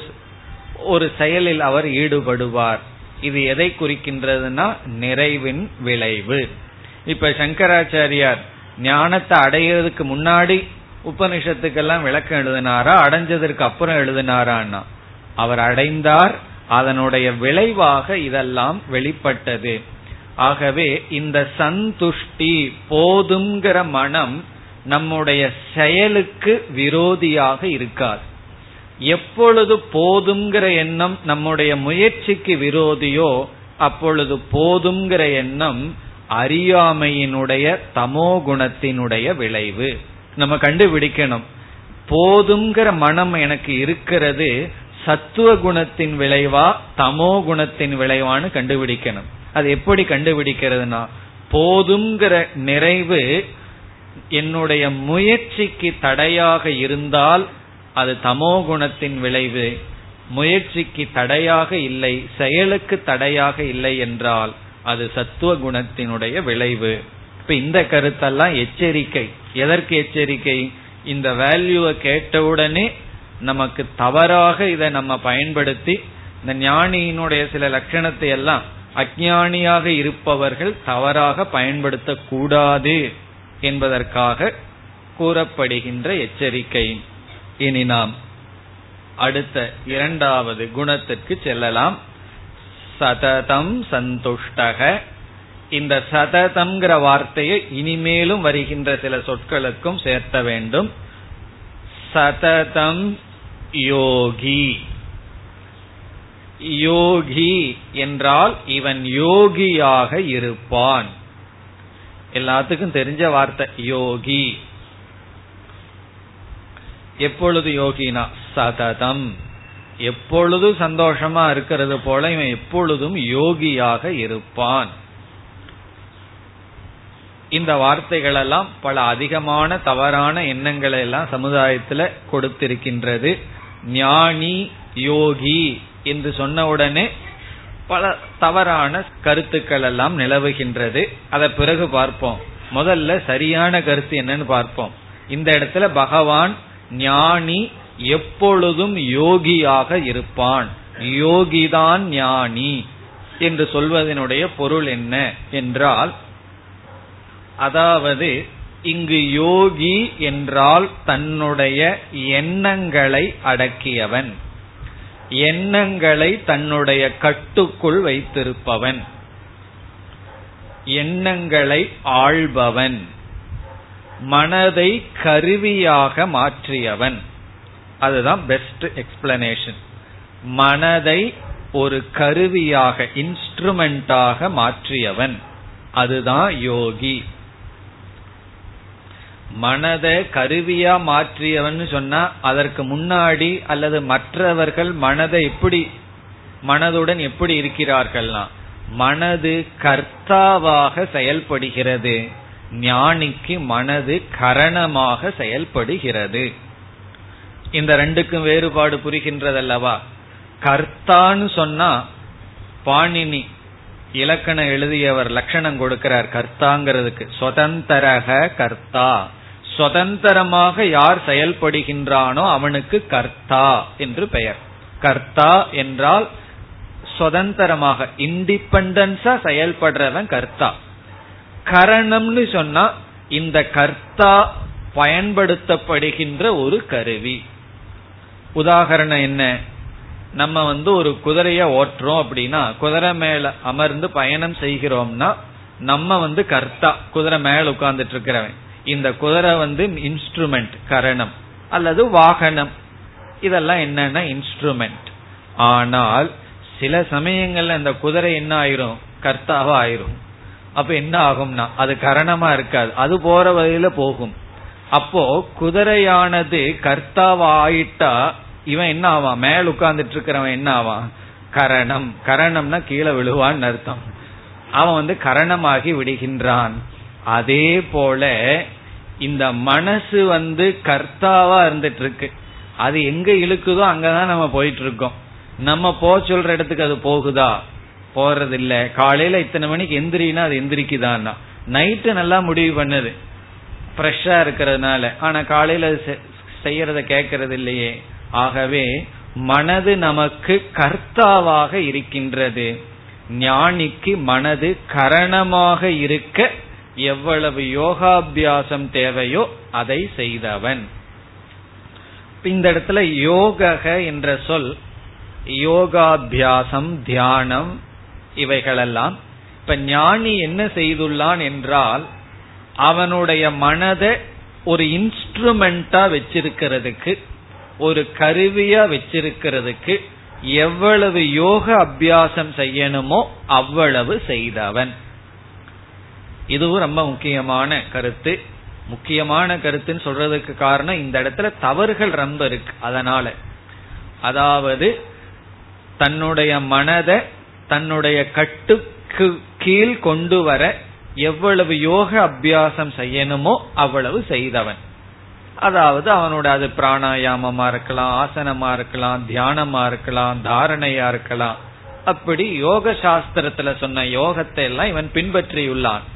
ஒரு செயலில் அவர் ஈடுபடுவார். இது எதை குறிக்கின்றதுனா நிறைவின் விளைவு. இப்ப சங்கராச்சாரியார் ஞானத்தை அடையிறதுக்கு முன்னாடி உபனிஷத்துக்கெல்லாம் விளக்கம் எழுதினாரா, அடைஞ்சதற்கு அப்புறம் எழுதினாரான்னா அவர் அடைந்தார், அதனுடைய விளைவாக இதெல்லாம் வெளிப்பட்டது. ஆகவே இந்த சந்துஷ்டி போதுங்கிற மனம் நம்முடைய செயலுக்கு விரோதியாக இருக்காது. எப்பொழுது போதுங்கிற எண்ணம் நம்முடைய முயற்சிக்கு விரோதியோ அப்பொழுது போதுங்கிற எண்ணம் அறியாமையினுடைய தமோ குணத்தினுடைய விளைவு. நம்ம கண்டுபிடிக்கணும் போதுங்கிற மனம் எனக்கு இருக்கிறது சத்துவ குணத்தின் விளைவா தமோ குணத்தின் விளைவான்னு கண்டுபிடிக்கணும். அது எப்படி கண்டுபிடிக்கிறதுனா போதுங்கிற நிறைவு என்னுடைய முயற்சிக்கு தடையாக இருந்தால் அது தமோ குணத்தின் விளைவு, முயற்சிக்கு தடையாக இல்லை செயலுக்கு தடையாக இல்லை என்றால் அது சத்துவ குணத்தினுடைய விளைவு. இப்ப இந்த கருத்தெல்லாம் எச்சரிக்கை. எதற்கு எச்சரிக்கை? இந்த வேல்யூவை கேட்டவுடனே நமக்கு தவறாக இதை நம்ம பயன்படுத்தி இந்த ஞானியினுடைய சில லட்சணத்தை எல்லாம் அஞ்ஞானியாக இருப்பவர்கள் தவறாக பயன்படுத்த கூடாது என்பதற்காக கூறப்படுகின்ற எச்சரிக்கை. இனி நாம் அடுத்த இரண்டாவது குணத்திற்கு செல்லலாம். சததம் சந்துஷ்டக. இந்த சததம்ங்கிற வார்த்தையை இனிமேலும் வருகின்ற சில சொற்களுக்கும் சேர்த்த வேண்டும். சததம் யோகி. யோகி என்றால் இவன் யோகியாக இருப்பான். எல்லாத்துக்கும் தெரிஞ்ச வார்த்தை யோகி. எப்பொழுது யோகினா சததம், எப்பொழுது சந்தோஷமா இருக்கிறது போல இவன் எப்பொழுதும் யோகியாக இருப்பான். இந்த வார்த்தைகள் எல்லாம் பல அதிகமான தவறான எண்ணங்களை எல்லாம் சமுதாயத்துல கொடுத்திருக்கின்றது. ஞானி யோகி என்று சொன்ன உடனே பல தவறான கருத்துக்கள் எல்லாம் நிலவுகின்றது. அதை பிறகு பார்ப்போம். முதல்ல சரியான கருத்து என்னன்னு பார்ப்போம். இந்த இடத்துல பகவான் ஞானி எப்பொழுதும் யோகியாக இருப்பான், யோகிதான் ஞானி என்று சொல்வதனுடைய பொருள் என்ன என்றால், அதாவது இங்கு யோகி என்றால் தன்னுடைய எண்ணங்களை அடக்கியவன், எண்ணங்களை தன்னுடைய கட்டுக்குள் வைத்திருப்பவன், எண்ணங்களை ஆள்பவன், மனதை கருவியாக மாற்றியவன். அதுதான் பெஸ்ட் எக்ஸ்பிளனேஷன். மனதை ஒரு கருவியாக, இன்ஸ்ட்ருமெண்டாக மாற்றியவன், அதுதான் யோகி. மனதை கருவியா மாற்றியவன் சொன்னா அதற்கு முன்னாடி அல்லது மற்றவர்கள் மனதை எப்படி, மனதுடன் எப்படி இருக்கிறார்கள்னா, மனது கர்த்தாவாக செயல்படுகிறது. ஞானிக்கு மனது கரணமாக செயல்படுகிறது. இந்த ரெண்டுக்கும் வேறுபாடு புரிகின்றதல்லவா? கர்த்தான்னு சொன்னா பாணினி இலக்கணம் எழுதியவர் லட்சணம் கொடுக்கிறார். கர்த்தாங்கிறதுக்கு சுதந்திரக கர்த்தா, சுதந்திரமாக யார் செயல்படுகின்றானோ அவனுக்கு கர்த்தா என்று பெயர். கர்த்தா என்றால் சுதந்திரமாக, இண்டிபெண்டன்ஸா செயல்படுறவன் கர்த்தா. கரணம்னு சொன்னா இந்த கர்த்தா பயன்படுத்தப்படுகின்ற ஒரு கருவி. உதாரணம் என்ன, நம்ம வந்து ஒரு குதிரைய ஓட்டுறோம் அப்படின்னா, குதிரை மேல அமர்ந்து பயணம் செய்கிறோம்னா நம்ம வந்து கர்த்தா, குதிரை மேல உட்கார்ந்துட்டு இருக்கிறவன். இந்த குதிரை வந்து இன்ஸ்ட்ருமெண்ட், கரணம் அல்லது வாகனம். இதெல்லாம் என்னன்னா இன்ஸ்ட்ருமெண்ட். ஆனால் சில சமயங்கள்ல இந்த குதிரை என்ன ஆயிரும், கர்த்தாவா ஆயிரும். அப்ப என்ன ஆகும்னா அது கரணமா இருக்காது, அது போற வழியில போகும். அப்போ குதிரையானது கர்த்தாவா ஆயிட்டா இவன் என்ன ஆவான், மேல் உட்கார்ந்துட்டு இருக்கிறவன் என்ன ஆவான், கரணம். கரணம்னா கீழே விழுவான்னு அர்த்தம். அவன் வந்து கரணமாகி விடுகின்றான். அதே போல இந்த மனசு வந்து கர்த்தாவா இருந்துட்டு இருக்கு. அது எங்க இழுக்குதோ அங்கதான் நம்ம போயிட்டு இருக்கோம். நம்ம போ சொல்ற இடத்துக்கு அது போகுதா, போறது இல்ல. காலையில இத்தனை மணிக்கு எந்திரினா அது எந்திரிக்குதான்னா, நைட்டு நல்லா முடிவு பண்ணுது ஃப்ரெஷ்ஷா இருக்கிறதுனால, ஆனா காலையில செய்யறத கேட்கறது இல்லையே. ஆகவே மனது நமக்கு கர்த்தாவாக இருக்கின்றது. ஞானிக்கு மனது கரணமாக இருக்க எவ்வளவு யோகாபியாசம் தேவையோ அதை செய்தவன். இந்த இடத்துல யோக என்ற சொல், யோகாபியாசம், தியானம், இவைகளெல்லாம். இப்ப ஞானி என்ன செய்துள்ளான் என்றால், அவனுடைய மனதை ஒரு இன்ஸ்ட்ருமெண்டா வச்சிருக்கிறதுக்கு, ஒரு கருவியா வச்சிருக்கிறதுக்கு எவ்வளவு யோக அபியாசம் செய்யணுமோ அவ்வளவு செய்தவன். இதுவும் ரொம்ப முக்கியமான கருத்து. முக்கியமான கருத்துன்னு சொல்றதுக்கு காரணம், இந்த இடத்துல தவறுகள் ரொம்ப இருக்கு. அதனால அதாவது தன்னுடைய மனதை தன்னுடைய கட்டுக்கு கீழ் கொண்டு வர எவ்வளவு யோக அபியாசம் செய்யணுமோ அவ்வளவு செய்தவன். அதாவது அவனோட அது பிராணாயாமமா இருக்கலாம், ஆசனமா இருக்கலாம், தியானமா இருக்கலாம், தாரணையா இருக்கலாம். அப்படி யோக சாஸ்திரத்துல சொன்ன யோகத்தை எல்லாம் இவன் பின்பற்றியுள்ளான்.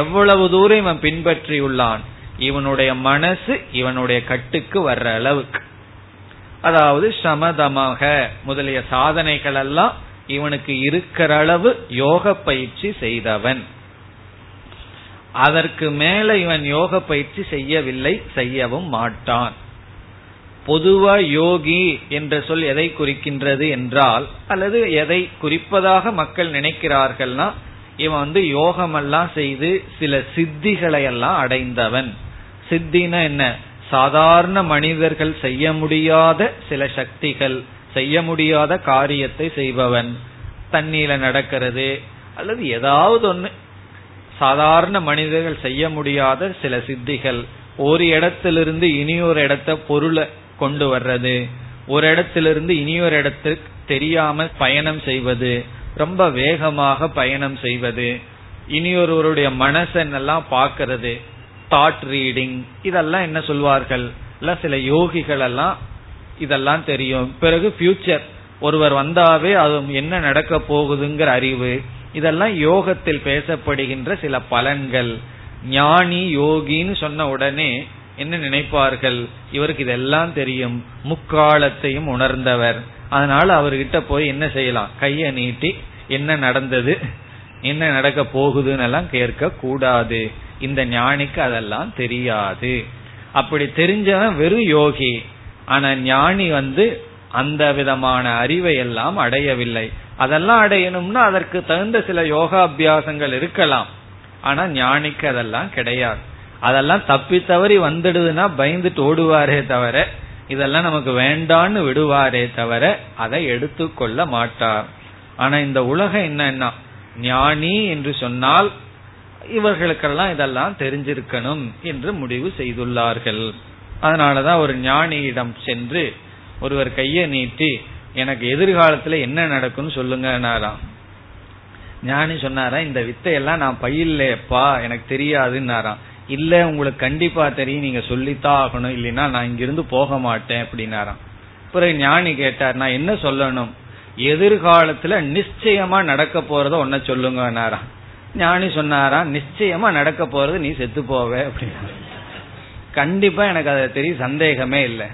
எவ்வளவு தூரம் இவன் பின்பற்றியுள்ளான், இவனுடைய மனசு இவனுடைய கட்டுக்கு வர்ற அளவுக்கு. அதாவது சமதமாக முதலிய சாதனைகள் எல்லாம் இவனுக்கு இருக்கிற அளவு யோக பயிற்சி செய்தவன். அதற்கு மேல இவன் யோக பயிற்சி செய்யவில்லை, செய்யவும் மாட்டான். பொதுவா யோகி என்ற சொல் எதை குறிக்கின்றது என்றால், அல்லது எதை குறிப்பதாக மக்கள் நினைக்கிறார்கள்னா, இவன் வந்து யோகமெல்லாம் செய்து சில சித்திகளை எல்லாம் அடைந்தவன். சித்தினா என்ன, சாதாரண மனிதர்கள் செய்ய முடியாத சில சக்திகள், செய்ய முடியாத காரியத்தை செய்பவன். தண்ணீல நடக்கிறது அல்லது ஏதாவது ஒண்ணு சாதாரண மனிதர்கள் செய்ய முடியாத சில சித்திகள், ஒரு இடத்திலிருந்து இனியொரு இடத்த பொருளை கொண்டு வர்றது, ஒரு இடத்திலிருந்து இனியொரு இடத்துக்கு தெரியாம பயணம் செய்வது, ரொம்ப வேகமாக பயணம் செய்வது, இனியொருவருடைய மனசெல்லாம் பார்க்கறது, தாட் ரீடிங், இதெல்லாம் என்ன சொல்வார்கள் சில யோகிகள் எல்லாம் இதெல்லாம் தெரியும். பிறகு ஃபியூச்சர் ஒருவர் வந்தாவே அது என்ன நடக்க போகுதுங்கிற அறிவு, இதெல்லாம் யோகத்தில் பேசப்படுகின்ற சில பலன்கள். ஞானி யோகின்னு சொன்ன உடனே என்ன நினைப்பார்கள், இவருக்கு இதெல்லாம் தெரியும், முக்காலத்தையும் உணர்ந்தவர், அதனால அவர்கிட்ட போய் என்ன செய்யலாம், கையை நீட்டி என்ன நடந்தது என்ன நடக்க போகுதுன்னு எல்லாம் கேட்க கூடாது. இந்த ஞானிக்கு அதெல்லாம் தெரியாது. அப்படி தெரிஞ்சவன் வெறும் யோகி. ஆனா ஞானி வந்து அந்த விதமான அறிவை எல்லாம் அடையவில்லை. அதெல்லாம் அடையணும்னா அதற்கு தகுந்த சில யோகாபியாசங்கள் இருக்கலாம், ஆனா ஞானிக்கு அதெல்லாம் கிடையாது. அதெல்லாம் தப்பி தவறி வந்துடுதுன்னா பயந்துட்டு ஓடுவாரே தவிர, இதெல்லாம் நமக்கு வேண்டான்னு விடுவாரே தவிர அதை எடுத்து கொள்ள மாட்டார். ஆனா இந்த உலகம் என்னன்னா, ஞானி என்று சொன்னால் இவர்களுக்கெல்லாம் இதெல்லாம் தெரிஞ்சிருக்கணும் என்று முடிவு செய்துள்ளார்கள். அதனாலதான் ஒரு ஞானியிடம் சென்று ஒருவர் கையை நீட்டி எனக்கு எதிர்காலத்துல என்ன நடக்கும்னு சொல்லுங்கன்னாராம். ஞானி சொன்னாரா, இந்த வித்தையெல்லாம் நான் பயிலேப்பா, எனக்கு தெரியாதுன்னாராம். இல்ல உங்களுக்கு கண்டிப்பா தெரியும், நீங்க சொல்லித்தான் ஆகணும், இல்லைன்னா நான் இங்கிருந்து போக மாட்டேன் அப்படின்னாராம். பிறகு ஞானி கேட்டார், நான் என்ன சொல்லணும், எதிர்காலத்துல நிச்சயமா நடக்க போறத ஒன்ன சொல்லுங்கன்னாராம். ஞானி சொன்னாரா, நிச்சயமா நடக்க போறது நீ செத்து போவே அப்படின்னா, கண்டிப்பா எனக்கு அதை தெரியும், சந்தேகமே இல்லை.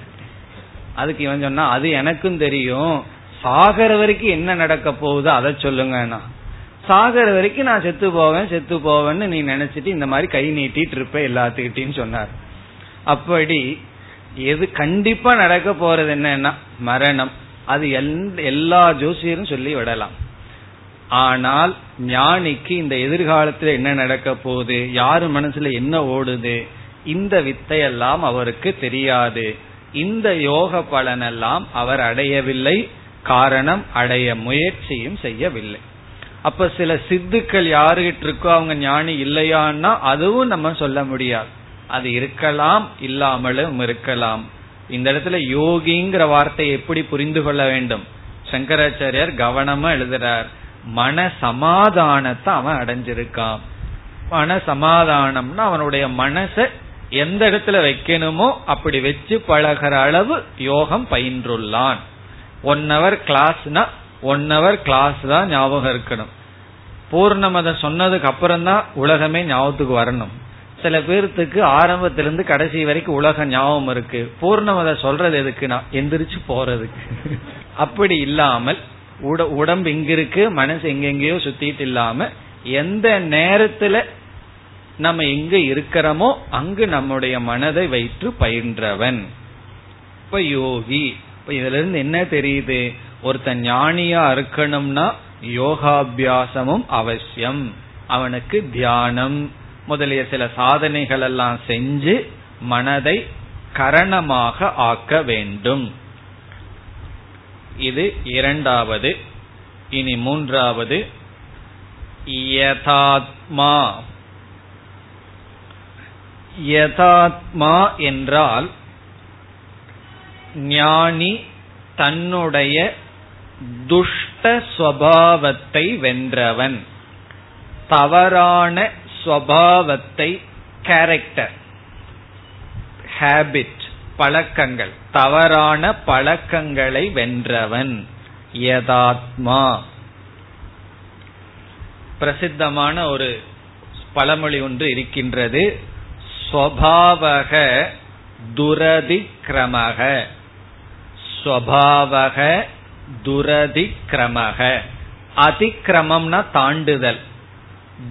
அதுக்கு இவன் சொன்னா, அது எனக்கும் தெரியும், சாகர வரைக்கும் என்ன நடக்க போகுதோ அதை சொல்லுங்கன்னா, சாகர வரைக்கும் நான் செத்து போவேன் செத்து போவேன்னு நீ நினைச்சிட்டு இந்த மாதிரி கை நீட்டிட்டு இருப்ப எல்லாத்துக்கிட்டேன்னு சொன்னார். அப்படி எது கண்டிப்பா நடக்க போறது என்னன்னா மரணம், அது எல்லா ஜோசியரும் சொல்லி விடலாம். ஆனால் ஞானிக்கு இந்த எதிர்காலத்துல என்ன நடக்க போகுது, யாரு மனசுல என்ன ஓடுது, இந்த வித்தையெல்லாம் அவருக்கு தெரியாது. இந்த யோக பலனெல்லாம் அவர் அடையவில்லை. காரணம், அடைய முயற்சியும் செய்யவில்லை. அப்ப சில சித்துக்கள் யாருகிட்ட இருக்கோ அவங்க ஞானி இல்லையான்னா அதுவும் நம்ம சொல்ல முடியாது. அது இருக்கலாம், இல்லாமலும் இருக்கலாம். இந்த இடத்துல யோகிங்கிற வார்த்தையை எப்படி புரிந்து கொள்ள வேண்டும், சங்கராச்சாரியார் கவனமா எழுதுறார், மன சமாதானத்தை அவன் அடைஞ்சிருக்கான். மன சமாதானம்னா அவனுடைய மனசை எந்த இடத்துல வைக்கணுமோ அப்படி வச்சு பழகிற அளவு யோகம் பயின்றுள்ளான். ஒன் ஹவர் கிளாஸ்னா ஒன் ஹவர் கிளாஸ் தான் ஞாபகம் இருக்கணும். பூர்ணமத சொன்னதுக்கு அப்புறம் தான் உலகமே ஞாபகத்துக்கு வரணும். சில பேர்த்துக்கு ஆரம்பத்திலிருந்து கடைசி வரைக்கும் உலக ஞாபகம் இருக்கு, பூர்ணமத சொல்றது எதுக்குன்னா எந்திரிச்சு போறதுக்கு. அப்படி இல்லாமல் உட உடம்பு இங்கிருக்கு, மனசு எங்கெங்கயோ சுத்திட்டு இல்லாம எந்த நேரத்துல நம்ம எங்க இருக்கிறோமோ அங்கு நம்முடைய மனதை வைத்து பயின்றவன் இப்ப யோகி. இப்ப இதுல இருந்து என்ன தெரியுது, ஒருத்தன் ஞானியா இருக்கணும்னா யோகாபியாசமும் அவசியம். அவனுக்கு தியானம் முதலிய சில சாதனைகள் எல்லாம் செஞ்சு மனதை கரணமாக ஆக்க வேண்டும். இது இரண்டாவது. இனி மூன்றாவது, யதாத்மா. யதாத்மா என்றால் ஞானி தன்னுடைய துஷ்ட ஸ்வபாவத்தை வென்றவன். தவறான ஸ்வபாவத்தை, கேரக்டர், ஹேபிட், பழக்கங்கள், தவறான பழக்கங்களை வென்றவன் யதாத்மா. பிரசித்தமான ஒரு பழமொழி ஒன்று இருக்கின்றது, ஸ்வபாவக துரதிக்ரமக. ஸ்வபாவக துரதிக்ரமக, அதிக்கிரமம்னா தாண்டுதல்,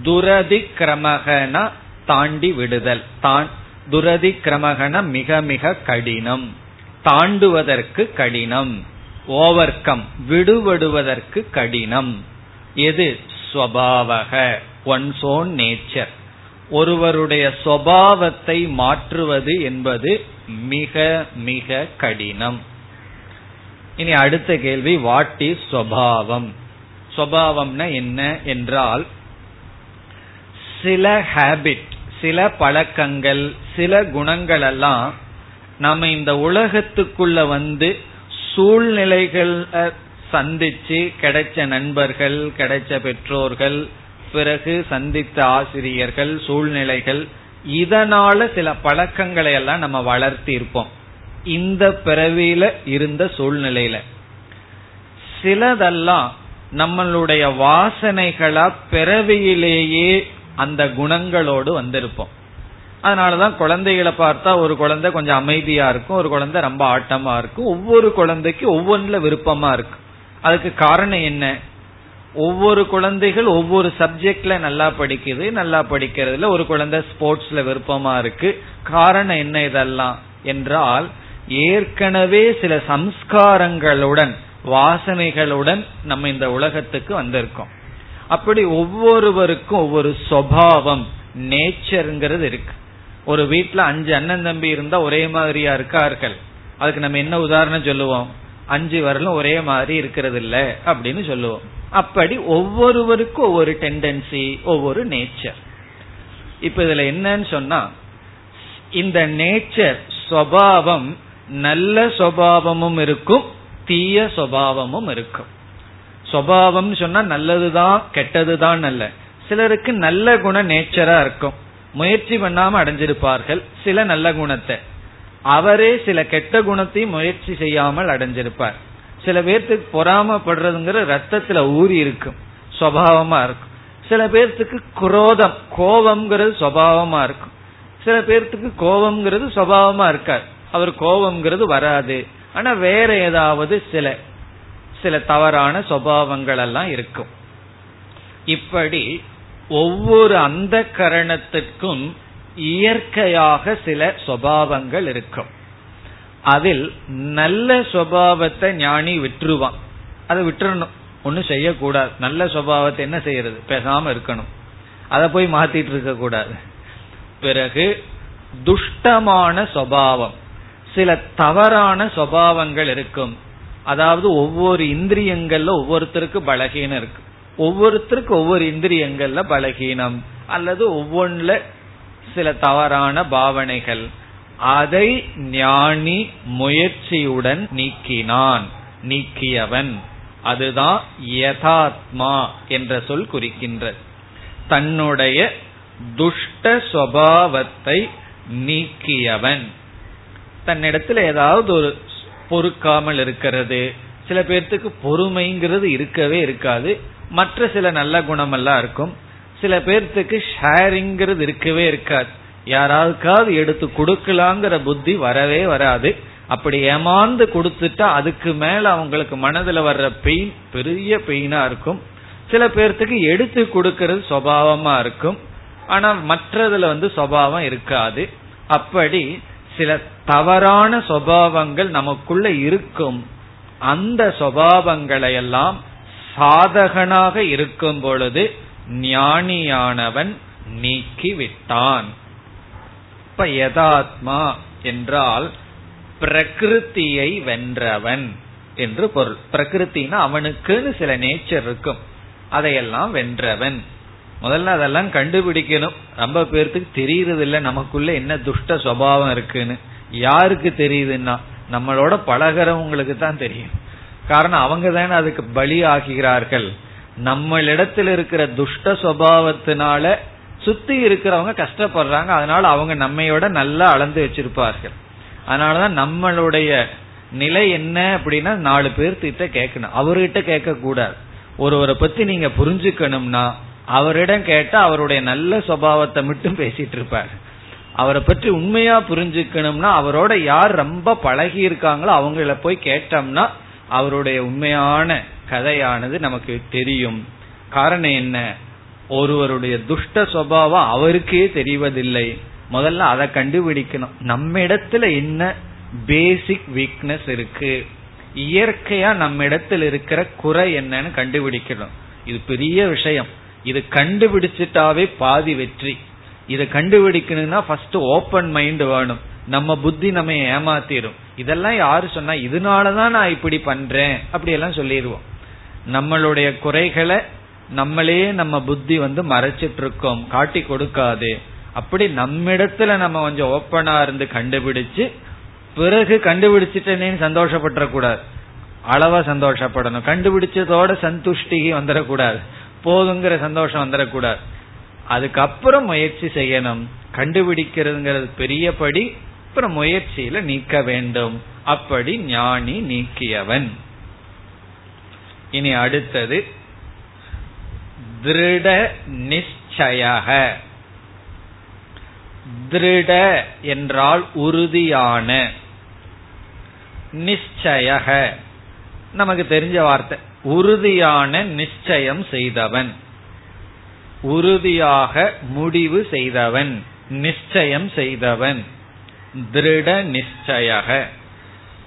துரதிக்ரமகனா தாண்டி விடுதல். தான் துரதிக்ரமகனா மிக மிக கடினம், தாண்டுவதற்கு கடினம், ஓவர் கம், விடுபடுவதற்கு கடினம். எது ஸ்வபாவக, ஒன்ஸ் ஓன் நேச்சர். ஒருவருடைய சுபாவத்தை மாற்றுவது என்பது மிக மிக கடினம். இனி அடுத்த கேள்வி, வாட் இஸ் ஸ்வபாவம்? ஸ்வபாவம்னா என்ன என்றால் சில ஹாபிட், சில பழக்கங்கள், சில குணங்கள் எல்லாம் நம்ம இந்த உலகத்துக்குள்ள வந்து சூழ்நிலைகள் சந்திச்சு, கிடைச்ச நண்பர்கள், கிடைச்ச பெற்றோர்கள், பிறகு சந்தித்த ஆசிரியர்கள், சூழ்நிலைகள், இதனால சில பழக்கங்களை எல்லாம் நம்ம வளர்த்தி இருப்போம். இந்த பிறவியில இருந்த சூழ்நிலையில சிலதெல்லாம் நம்மளுடைய வாசனைகளா பிறவியிலேயே அந்த குணங்களோடு வந்திருப்போம். அதனாலதான் குழந்தைகளை பார்த்தா ஒரு குழந்தை கொஞ்சம் அமைதியா இருக்கும், ஒரு குழந்தை ரொம்ப ஆட்டமா இருக்கும். ஒவ்வொரு குழந்தைக்கு ஒவ்வொன்றுல விருப்பமா இருக்கு. அதுக்கு காரணம் என்ன? ஒவ்வொரு குழந்தைகள் ஒவ்வொரு சப்ஜெக்ட்ல நல்லா படிக்குது, நல்லா படிக்கிறதுல ஒரு குழந்தை ஸ்போர்ட்ஸ்ல விருப்பமா இருக்கு. காரணம் என்ன இதெல்லாம் என்றால், ஏற்கனவே சில சம்ஸ்காரங்களுடன், வாசனைகளுடன் நம்ம இந்த உலகத்துக்கு வந்திருக்கோம். அப்படி ஒவ்வொருவருக்கும் ஒவ்வொரு சுபாவம், நேச்சர்ங்கிறது இருக்கு. ஒரு வீட்டுல அஞ்சு அண்ணன் தம்பி இருந்தா ஒரே மாதிரியா இருக்கார்கள், அதுக்கு நம்ம என்ன உதாரணம் சொல்லுவோம்? அஞ்சு வரலும் ஒரே மாதிரி இருக்கிறது இல்ல அப்படின்னு சொல்லுவோம். அப்படி ஒவ்வொருவருக்கும் ஒவ்வொரு டெண்டன்சி, ஒவ்வொரு நேச்சர். இப்ப இதுல என்னன்னு சொன்னா, இந்த நேச்சர் சுபாவம், நல்ல சுபாவமும் இருக்கும், தீய சுபாவமும் இருக்கும். சுபாவம் சொன்னா நல்லதுதான், கெட்டதுதான். நல்ல சிலருக்கு நல்ல குண நேச்சரா இருக்கும், முயற்சி பண்ணாம அடைஞ்சிருப்பார்கள் சில நல்ல குணத்தை. அவரே சில கெட்ட குணத்தையும் முயற்சி செய்யாமல் அடைஞ்சிருப்பார். சில பேர்த்துக்கு பொறாமப்படுறதுங்கிற ரத்தத்துல ஊறி இருக்கும், சுபாவமா இருக்கும். சில பேர்த்துக்கு குரோதம், கோபம்ங்கிறது சுபாவமா இருக்கும். சில பேர்த்துக்கு கோபம்ங்கிறது சுபாவமா இருக்காது, அவர் கோபம்ங்கிறது வராது. ஆனா வேற ஏதாவது சில சில தவறான சுபாவங்கள் எல்லாம் இருக்கும். இப்படி ஒவ்வொரு அந்த கரணத்திற்கும் இயற்கையாக சில சுபாவங்கள் இருக்கும். அதில் நல்ல சுபாவத்தை ஞானி விட்டுருவான். அதை விட்டுறணும், ஒன்னும் செய்யக்கூடாது. நல்ல சுபாவத்தை என்ன செய்யறது? பேசாம இருக்கணும், அதை போய் மாத்திட்டு இருக்க கூடாது. பிறகு துஷ்டமான சுபாவம், சில தவறான சுபாவங்கள் இருக்கும். அதாவது ஒவ்வொரு இந்திரியங்கள்ல ஒவ்வொருத்தருக்கு பலகீனம் இருக்கு, ஒவ்வொருத்தருக்கு ஒவ்வொரு இந்திரியங்கள்ல பலகீனம், அல்லது ஒவ்வொன்றுல சில தவறான பாவனைகள். அதை ஞானி முயற்சியுடன் நீக்கினான், நீக்கியவன். அதுதான் யதாத்மா என்ற சொல் குறிக்கின்றது. தன்னுடைய துஷ்ட சுபாவத்தை நீக்கியவன். தன்னிடத்துல ஏதாவது ஒரு பொறுக்காமல் இருக்கிறது, சில பேர்த்துக்கு பொறுமைங்கிறது இருக்கவே இருக்காது, மற்ற சில நல்ல குணமெல்லாம் இருக்கும். சில பேர்த்துக்கு ஷேரிங்கிறது இருக்கவே இருக்காது, யாராவது எடுத்து கொடுக்கலாங்கிற புத்தி வரவே வராது. அப்படி ஏமாந்து கொடுத்துட்டா அதுக்கு மேல அவங்களுக்கு மனதுல வர்ற பெயின் பெரிய பெயினா இருக்கும். சில பேர்த்துக்கு எடுத்து கொடுக்கறது சுபாவமா இருக்கும், ஆனா மற்றதுல வந்து சுபாவம் இருக்காது. அப்படி சில தவறான சுபாவங்கள் நமக்குள்ள இருக்கும். அந்த சுபாவங்களை எல்லாம் சாதகனாக இருக்கும் பொழுது ஞானியானவன் நீக்கிவிட்டான். இப்ப யதாத்மா என்றால் பிரகிருதியை வென்றவன் என்று பொருள். பிரகிருத்தினா அவனுக்குன்னு சில நேச்சர் இருக்கும், அதையெல்லாம் வென்றவன். முதல்ல அதெல்லாம் கண்டுபிடிக்கணும். ரொம்ப பேர்த்துக்கு தெரியுறது இல்லை நமக்குள்ள என்ன துஷ்ட சுபாவம் இருக்குன்னு. யாருக்கு தெரியுதுன்னா நம்மளோட பழகிறவங்களுக்கு தான் தெரியும். காரணம் அவங்க தானே அதுக்கு பலி ஆகிறார்கள். நம்மளிடத்தில் இருக்கிற துஷ்ட சுபாவத்தினால சுத்தி இருக்கிறவங்க கஷ்டப்படுறாங்க, அதனால அவங்க நம்மையோட நல்லா அளந்து வச்சிருப்பார்கள். அதனாலதான் நம்மளுடைய நிலை என்ன அப்படின்னா நாலு பேர்த்திட்ட கேட்கணும், அவர்கிட்ட கேட்க கூடாது. ஒருவரை பத்தி நீங்க புரிஞ்சுக்கணும்னா அவரிடம் கேட்டா அவருடைய நல்ல சுபாவத்தை மட்டும் பேசிட்டு இருப்பாரு. அவரை பற்றி உண்மையா புரிஞ்சுக்கணும்னா அவரோட யார் ரொம்ப பழகி இருக்காங்களோ அவங்கள போய் கேட்டோம்னா அவருடைய உண்மையான கதையானது நமக்கு தெரியும். காரணம் என்ன? ஒருவருடைய துஷ்ட சுபாவம் அவருக்கே தெரிவதில்லை. முதல்ல அதை கண்டுபிடிக்கணும், நம்ம இடத்துல என்ன பேசிக் வீக்னஸ் இருக்கு, இயற்கையா நம்ம இடத்துல இருக்கிற குறை என்னன்னு கண்டுபிடிக்கணும். இது பெரிய விஷயம். இது கண்டுபிடிச்சிட்டாவே பாதி வெற்றி. இதை கண்டுபிடிக்கணும்னா ஃபர்ஸ்ட் ஓபன் மைண்ட் வேணும். நம்ம புத்தி நம்ம ஏமாத்திரும். இதெல்லாம் யாரு சொன்னா இதனாலதான் நான் இப்படி பண்றேன் அப்படி எல்லாம் சொல்லிடுவோம். நம்மளுடைய குறைகளை நம்மளே நம்ம புத்தி வந்து மறைச்சிட்டு இருக்கோம், காட்டி கொடுக்காது. அப்படி நம்மிடத்துல நம்ம கொஞ்சம் ஓப்பனா இருந்து கண்டுபிடிச்சு பிறகு கண்டுபிடிச்சிட்டேன்னு சந்தோஷப்பட்டுற கூடாது, அளவா சந்தோஷப்படணும். கண்டுபிடிச்சதோட சந்துஷ்டிக்கு வந்துடக்கூடாது, போதுங்கிற சந்தோஷம் வந்துடக்கூடாது. அதுக்கப்புறம் முயற்சி செய்யணும். கண்டுபிடிக்கிறதுங்கிறது பெரியபடி, அப்புறம் முயற்சியில நீக்க வேண்டும். அப்படி ஞானி நீக்கியவன். இனி அடுத்தது திருட நிச்சயக. திருட என்றால் உறுதியான, நிச்சயக நமக்கு தெரிஞ்ச வார்த்தை, உறுதியான நிச்சயம் செய்தவன், உறுதியாக முடிவு செய்தவன், நிச்சயம் செய்தவன், திருட நிச்சயக.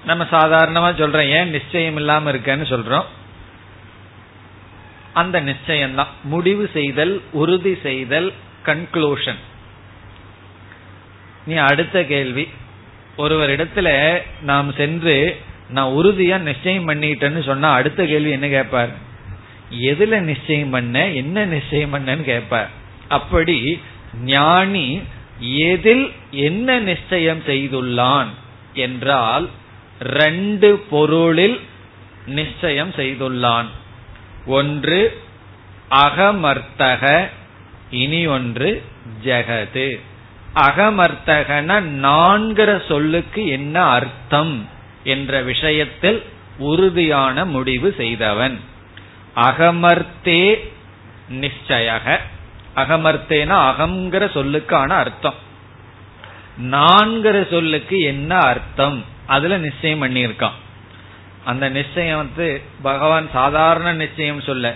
நம்ம சாதாரணமா சொல்றோம், ஏன் நிச்சயம் இல்லாம இருக்கேன்னு சொல்றோம். அந்த நிச்சயம்தான் முடிவு செய்தல், உறுதி செய்தல், கன்க்ளூஷன். நீ அடுத்த கேள்வி, ஒருவரிடத்துல நாம் சென்று நான் உறுதியா நிச்சயம் பண்ணிட்டேன்னு சொன்னா அடுத்த கேள்வி என்ன கேட்பார்? எதுல நிச்சயம் பண்ண, என்ன நிச்சயம் பண்ணன்னு கேட்பார். அப்படி ஞானி எதில் என்ன நிச்சயம் செய்துள்ளான் என்றால் ரெண்டு பொருளில் நிச்சயம் செய்துள்ளான். ஒன்று அகமர்த்தக, இனி ஒன்று ஜெகது. அகமர்த்தகன நான்கிற சொல்லுக்கு என்ன அர்த்தம் என்ற விஷயத்தில் உறுதியான முடிவு செய்தவன். அகமர்த்தே நிச்சயக. அகமர்த்தேனா அகங்கிற சொல்லுக்கான அர்த்தம், நான்கிற சொல்லுக்கு என்ன அர்த்தம் அதுல நிச்சயம் பண்ணியிருக்கான். அந்த நிச்சயம் வந்து பகவான் சாதாரண நிச்சயம் சொல்ல,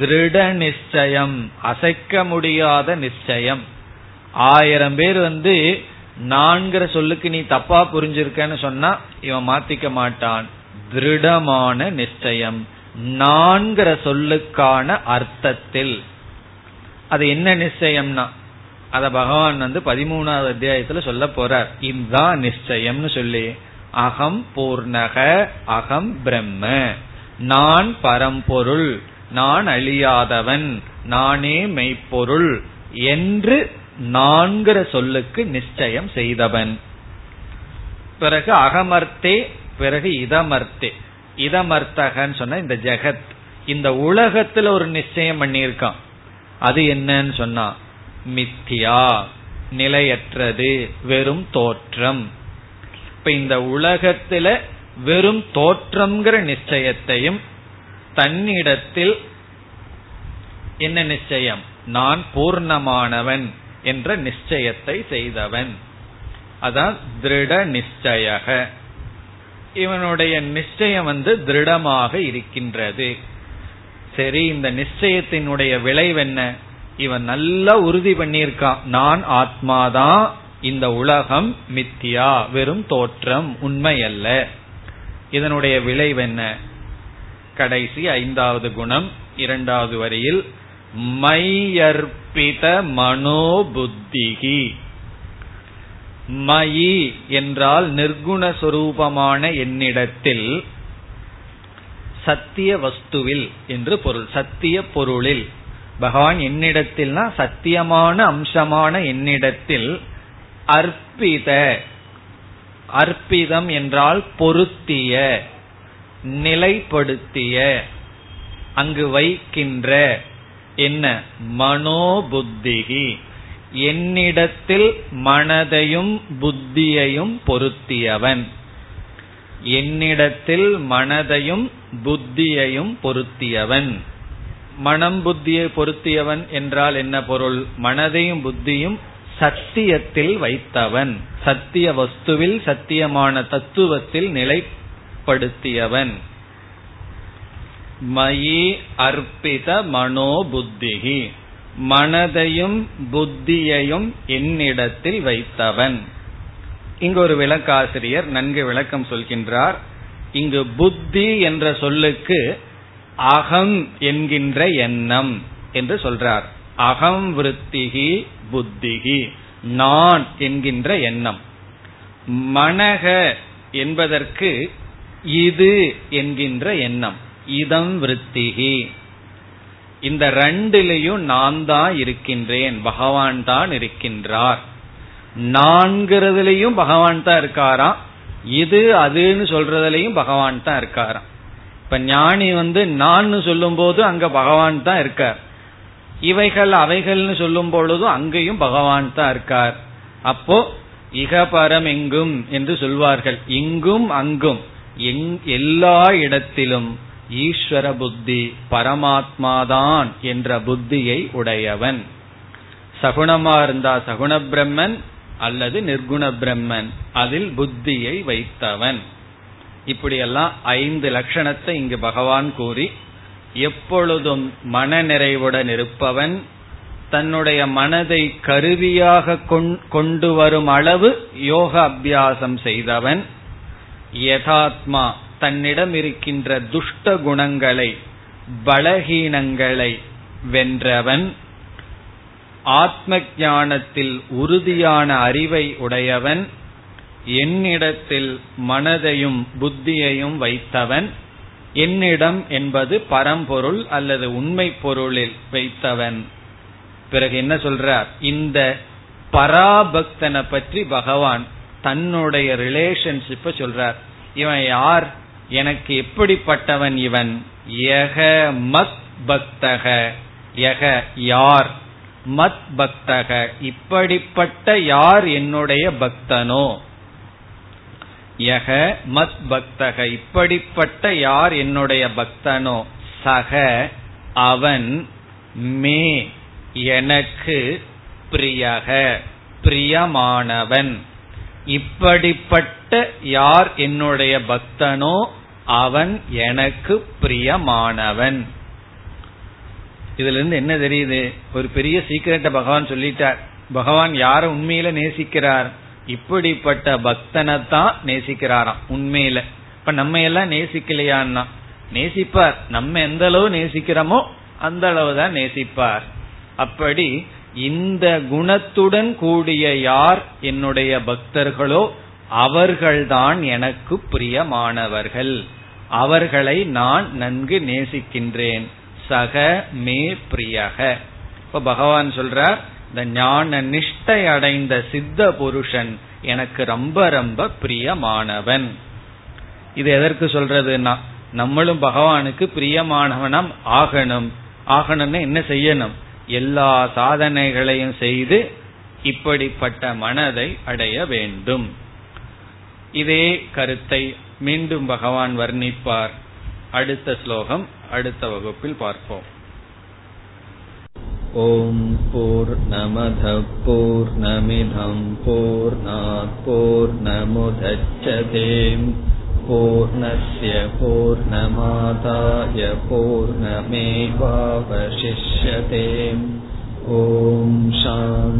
திருட நிச்சயம், அசைக்க முடியாத நிச்சயம். ஆயிரம் பேர் வந்து நான்கிற சொல்லுக்கு நீ தப்பா புரிஞ்சிருக்கன்னு சொன்னா இவன் மாத்திக்க மாட்டான். திருடமான நிச்சயம், நான்கிற சொல்லுக்கான அர்த்தத்தில். அது என்ன நிச்சயம்னா அத பகவான் வந்து பதிமூணாவது அத்தியாயத்துல சொல்ல போறார். இதுதான் நிச்சயம்னு சொல்லி, அகம் பூர்ணக, அகம் பிரம்ம, நான் பரம்பொருள், நான் அழியாதவன், நானே மெய்ப்பொருள் என்று நான்கிற சொல்லுக்கு நிச்சயம் செய்தவன். பிறகு அகமர்த்தே, பிறகு இதமர்த்தே. இதமர்த்தகன்னு சொன்ன இந்த ஜெகத், இந்த உலகத்துல ஒரு நிச்சயம் பண்ணியிருக்கான். அது என்னன்னு சொன்னா மித்தியா, நிலையற்றது, வெறும் தோற்றம். இப்ப இந்த உலகத்துல வெறும் தோற்றம்ங்கிற நிச்சயத்தையும், தன்னிடத்தில் என்ன நிச்சயம், நான் பூர்ணமானவன் என்ற நிச்சயத்தை செய்தவன். அதான் திருட நிச்சயக. இவனுடைய நிச்சயம் வந்து திருடமாக இருக்கின்றது. சரி, இந்த நிச்சயத்தினுடைய விளைவென்ன? இவன் நல்லா உறுதி பண்ணியிருக்கான், நான் ஆத்மாதான், இந்த உலகம் மித்தியா, வெறும் தோற்றம், உண்மையல்ல. இதனுடைய விளைவென்ன? கடைசி ஐந்தாவது குணம், இரண்டாவது வரியில், மையர்பித மனோபுத்திகி. மயி என்றால் நிர்குணஸ்வரூபமான என்னிடத்தில், சத்திய வஸ்துவில் என்று பொருள், சத்திய பொருளில். பகவான் என்னிடத்தில்னா சத்தியமான அம்சமான என்னிடத்தில். அர்ப்பித, அர்ப்பிதம் என்றால் பொருத்திய, நிலைப்படுத்திய, அங்கு வைக்கின்ற என்ன, மனோபுத்திகி, என்னிடத்தில் மனதையும் புத்தியையும் பொருத்தியவன். என்னிடத்தில் மனதையும் புத்தியையும் பொருத்தியவன். மனம் புத்தியை பொருத்தியவன் என்றால் என்ன பொருள்? மனதையும் புத்தியும் சத்தியத்தில் வைத்தவன், சத்திய வஸ்துவில், சத்தியமான தத்துவத்தில் நிலைப்படுத்தியவன். மயி அர்ப்பித மனோபுத்திகி, மனதையும் புத்தியையும் என்னிடத்தில் வைத்தவன். இங்கு ஒரு விளக்காசிரியர் நன்கு விளக்கம் சொல்கின்றார். இங்கு புத்தி என்ற சொல்லுக்கு அகம் என்கின்ற எண்ணம் என்று சொல்றார். அகம் விருத்திகி புத்திகி, நான் என்கின்ற எண்ணம். மனக என்பதற்கு இது என்கின்ற எண்ணம், இதம் விருத்திகி. இந்த ரெண்டிலையும் நான் தான் இருக்கின்றேன், பகவான் தான் இருக்கின்றார். நான்கிறதுலயும் பகவான் தான் இருக்காராம், இது அதுன்னு சொல்றதுலயும் பகவான் தான் இருக்காராம். இப்ப ஞானி வந்து நான் சொல்லும் போது அங்க பகவான் தான் இருக்கார், இவைகள் அவைகள்னு சொல்லும் பொழுதும் அங்கேயும் பகவான் தான் இருக்கார். அப்போ இகபரம் எங்கும் என்று சொல்வார்கள், இங்கும் அங்கும் எல்லா இடத்திலும் ஈஸ்வர புத்தி பரமாத்மாதான் என்ற புத்தியை உடையவன். சகுணமா இருந்தா சகுண பிரம்மன் அல்லது நிர்குண பிரம்மன், அதில் புத்தியை வைத்தவன். இப்படியெல்லாம் ஐந்து லட்சணத்தை இங்கு பகவான் கூறி எப்பொழுதும் மன நிறைவுடன் இருப்பவன், தன்னுடைய மனதை கருவியாக கொண்டு வரும் அளவு யோக அபியாசம் செய்தவன், யதாத்மா தன்னிடம் இருக்கின்ற துஷ்ட குணங்களை பலஹீனங்களை வென்றவன், ஆத்ம ஞானத்தில் உறுதியான அறிவை உடையவன், என்னிடத்தில் மனதையும் புத்தியையும் வைத்தவன், என்னிடம் என்பது பரம்பொருள் அல்லது உண்மை பொருளில் வைத்தவன். பிறகு என்ன சொல்றார், இந்த பராபக்தனை பற்றி பகவான் தன்னுடைய ரிலேஷன்ஷிப்பை சொல்றார். இவன் யார், எனக்கு எப்படிப்பட்டவன் இவன், யக மத் பக்தக, யக யார், மத் பக்தக இப்படிப்பட்ட யார் என்னுடைய பக்தனோ, யக மத் பக்தக இப்படிப்பட்ட யார் என்னுடைய பக்தனோ, சக அவன், மே எனக்கு, பிரியக பிரியமானவன் இப்படிப்பட்ட யார் என்னுடைய பக்தனோ அவன் எனக்கு பிரியமானவன். இதுல இருந்து என்ன தெரியுது, ஒரு பெரிய சீக்கிரட்டை பகவான் சொல்லிட்டார். பகவான் யார உண்மையில நேசிக்கிறார், இப்படிப்பட்ட பக்தனை தான் நேசிக்கிறாராம் உண்மையில. இப்ப நம்ம எல்லாம் நேசிக்கலையான்னா நேசிப்பார், நம்ம எந்த அளவு நேசிக்கிறோமோ அந்த அளவுதான் நேசிப்பார். அப்படி இந்த குணத்துடன் கூடிய யார் என்னுடைய பக்தர்களோ அவர்கள்தான் எனக்கு பிரியமானவர்கள், அவர்களை நான் நன்கு நேசிக்கின்றேன். சக மே பிரியக. இப்ப பகவான் சொல்றார், இந்த ஞான நிஷ்டை அடைந்த சித்த புருஷன் எனக்கு ரொம்ப ரொம்ப பிரியமானவன். இது எதற்கு சொல்றதுன்னா, நம்மளும் பகவானுக்கு பிரியமானவனா ஆகணும். ஆகணும்னா என்ன செய்யணும், எல்லா சாதனைகளையும் செய்து இப்படிப்பட்ட மனதை அடைய வேண்டும். இதே கருத்தை மீண்டும் பகவான் வர்ணிப்பார். அடுத்த ஸ்லோகம் அடுத்த வகுப்பில் பார்ப்போம். ஓம் பூர்ணமத் பூர்ணமிதம் பூர்ணாத் பூர்ணமுதச்யதே பூர்ணஸ்ய பூர்ணமாதாய பூர்ணமேவாவசிஷ்யதே. ஓம் சாந்தி.